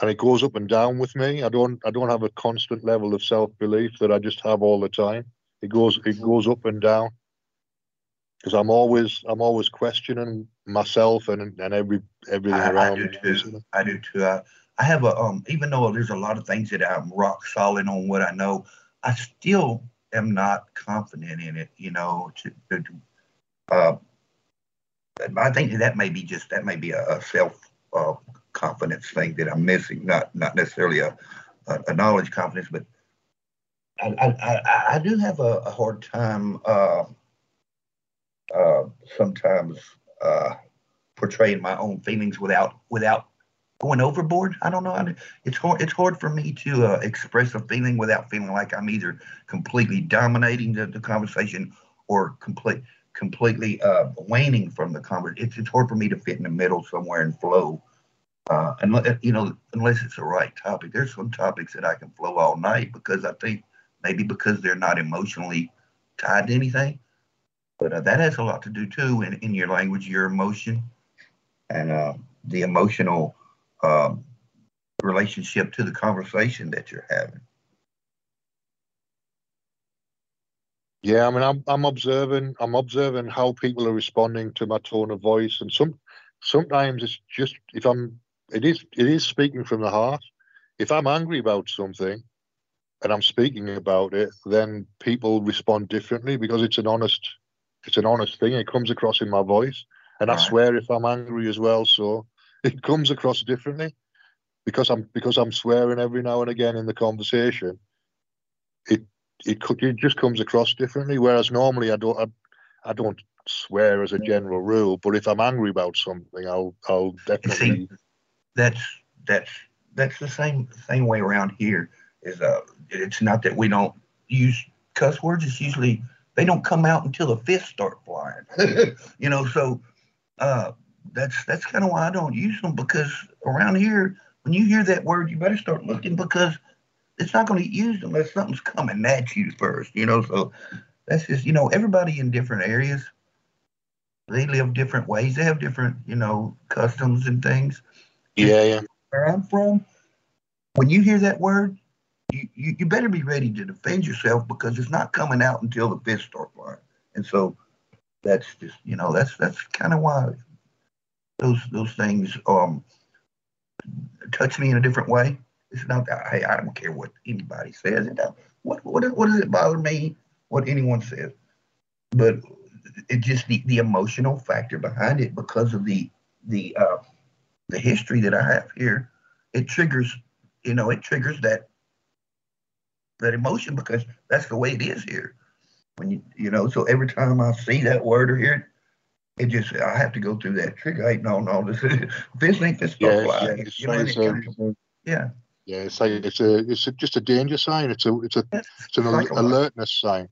and it goes up and down with me. I don't I don't have a constant level of self-belief that I just have all the time. It goes it goes up and down, because I'm always I'm always questioning myself and and every everything I, around. I do too. I do too. I, I have a, um, even though there's a lot of things that I'm rock solid on what I know, I still am not confident in it, you know, to, to, to uh, I think that may be just, that may be a, a self uh, confidence thing that I'm missing, not, not necessarily a, a, a knowledge confidence, but I, I, I, I do have a, a hard time uh, uh, sometimes uh, portraying my own feelings without, without, going overboard. I don't know. It's hard. It's hard for me to uh, express a feeling without feeling like I'm either completely dominating the, the conversation or complete, completely uh, waning from the conversation. It's, it's hard for me to fit in the middle somewhere and flow Uh, and, you know, unless it's the right topic, there's some topics that I can flow all night because I think maybe because they're not emotionally tied to anything. But uh, that has a lot to do, too, in, in your language, your emotion and uh, the emotional um, relationship to the conversation that you're having. Yeah, I mean, I'm I'm observing I'm observing how people are responding to my tone of voice, and some sometimes it's just if I'm it is it is speaking from the heart. If I'm angry about something, and I'm speaking about it, then people respond differently because it's an honest it's an honest thing. It comes across in my voice, and right. I swear if I'm angry as well, so it comes across differently because I'm because I'm swearing every now and again in the conversation. It. It, could, it just comes across differently, whereas normally I don't I, I don't swear as a general rule, but if I'm angry about something, I'll I'll definitely. See, that's that's that's the same same way around here. Is uh, it's not that we don't use cuss words. It's usually they don't come out until the fists start flying, you know. So uh, that's that's kind of why I don't use them, because around here, when you hear that word, you better start looking because. It's not going to get used unless something's coming at you first, you know. So that's just, you know, everybody in different areas, they live different ways. They have different, you know, customs and things. Yeah, yeah. Where I'm from, when you hear that word, you, you, you better be ready to defend yourself because it's not coming out until the fists start flying. And so that's just, you know, that's that's kind of why those those things um touch me in a different way. It's not that, hey, I don't care what anybody says. What, what, what does it bother me, what anyone says? But it just the, the emotional factor behind it because of the the uh, the history that I have here. It triggers, you know, it triggers that that emotion because that's the way it is here. When you you know, so every time I see that word or hear it, it just I have to go through that trigger. Hey, no, no, this is this ain't this stuff like you know, so yeah. Yeah, it's like it's a it's a, just a danger sign. It's a it's a it's an al- alertness sign.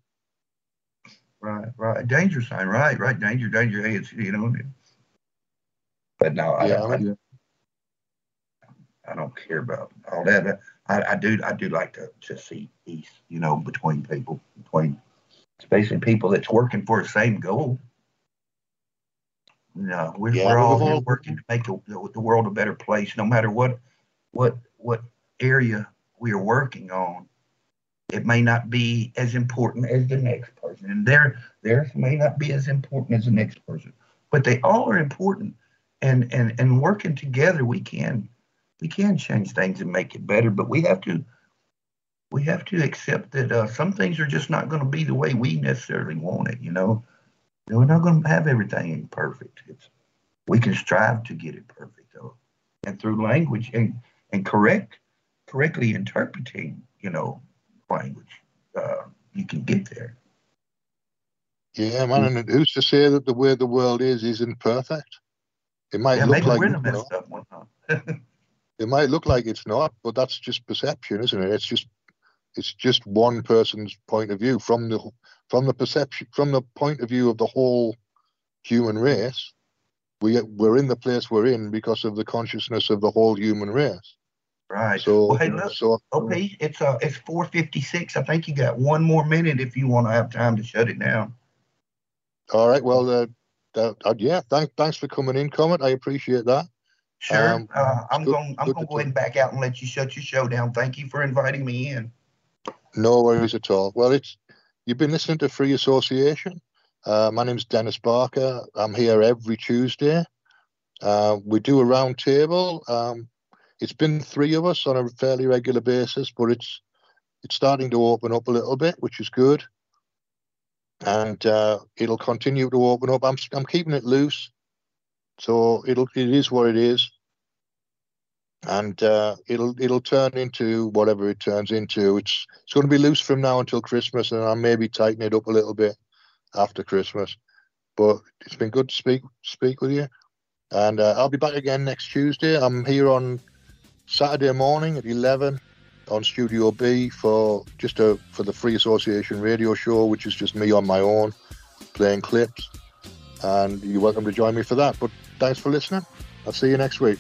Right, right, danger sign. Right, right, danger, danger. Hey, it's you know. But no, I, yeah, I, I, I don't care about all that. I, I do I do like to, to see peace, you know, between people, between especially people that's working for the same goal. No, we're, yeah, we're all here working to make a, the world a better place, no matter what what what. area we are working on. It may not be as important as the next person, and their theirs may not be as important as the next person, but they all are important, and and and working together we can we can change things and make it better. But we have to we have to accept that uh, some things are just not going to be the way we necessarily want it, you know. We're not going to have everything perfect. It's we can strive to get it perfect though, and through language and and correct correctly interpreting, you know, language, uh, you can get there. Yeah, man, and who's to say that the way the world is isn't perfect? It might yeah, look like we're the messed up one, huh? It might look like it's not, but that's just perception, isn't it? It's just it's just one person's point of view from the from the perception from the point of view of the whole human race. We we're in the place we're in because of the consciousness of the whole human race. Right. So, well, hey, look, so, O P, it's uh, it's four fifty-six. I think you got one more minute if you want to have time to shut it down. All right. Well, uh, uh, uh, yeah. Thanks, thanks for coming in, Comet. I appreciate that. Sure. Um, uh, I'm going. I'm going to go ahead and back out and let you shut your show down. Thank you for inviting me in. No worries at all. Well, it's you've been listening to Free Association. Uh, my name's Dennis Barker. I'm here every Tuesday. Uh, we do a round table. Um, It's been three of us on a fairly regular basis, but it's it's starting to open up a little bit, which is good, and uh, it'll continue to open up. I'm I'm keeping it loose, so it'll it is what it is, and uh, it'll it'll turn into whatever it turns into. It's it's going to be loose from now until Christmas, and I'll maybe tighten it up a little bit after Christmas. But it's been good to speak speak with you, and uh, I'll be back again next Tuesday. I'm here on Saturday morning at eleven on Studio B for just a for the Free Association radio show, which is just me on my own playing clips, and you're welcome to join me for that. But thanks for listening. I'll see you next week.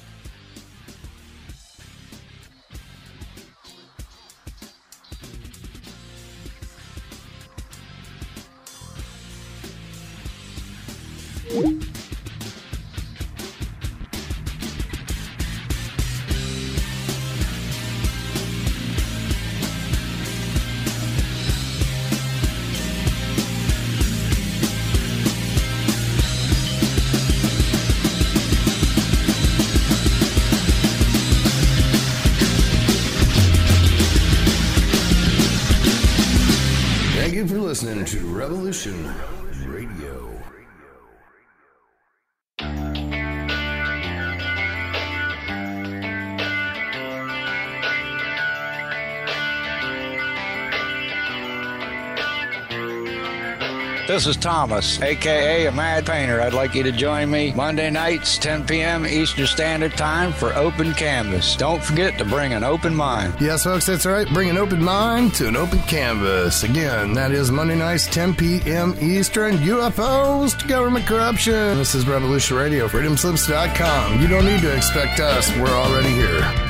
Listening to Revolution Radio. This is Thomas, a k a. a Mad Painter. I'd like you to join me Monday nights, ten p.m. Eastern Standard Time for Open Canvas. Don't forget to bring an open mind. Yes, folks, that's right. Bring an open mind to an open canvas. Again, that is Monday nights, ten p.m. Eastern. U F Os to government corruption. This is Revolution Radio, freedom slips dot com. You don't need to expect us. We're already here.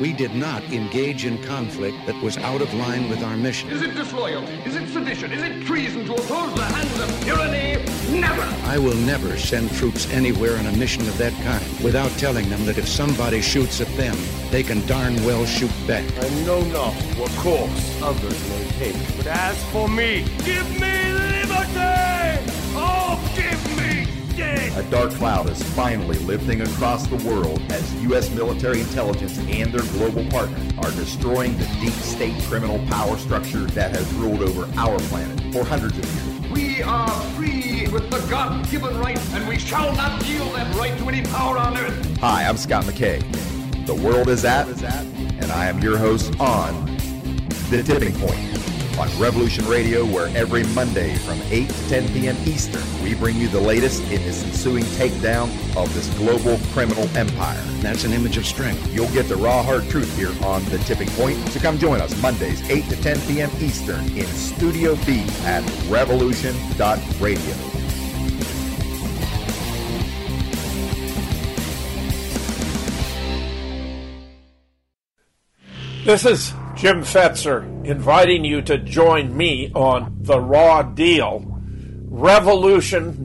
We did not engage in conflict that was out of line with our mission. Is it disloyalty? Is it sedition? Is it treason to oppose the hands of tyranny? Never! I will never send troops anywhere on a mission of that kind without telling them that if somebody shoots at them, they can darn well shoot back. I know not what course others may take, but as for me, give me liberty! Oh, give me death! A dark cloud is finally lifting across the world as U S military intelligence and their global partners are destroying the deep state criminal power structure that has ruled over our planet for hundreds of years. We are free with the God-given right, and we shall not yield that right to any power on earth. Hi, I'm Scott McKay. The world is at, and I am your host on The Tipping Point on Revolution Radio, where every Monday from eight to ten p.m. Eastern, we bring you the latest in this ensuing takedown of this global criminal empire. That's an image of strength. You'll get the raw, hard truth here on The Tipping Point. So come join us Mondays, eight to ten p.m. Eastern in Studio B at revolution dot radio. This is Jim Fetzer inviting you to join me on The Raw Deal, Revolution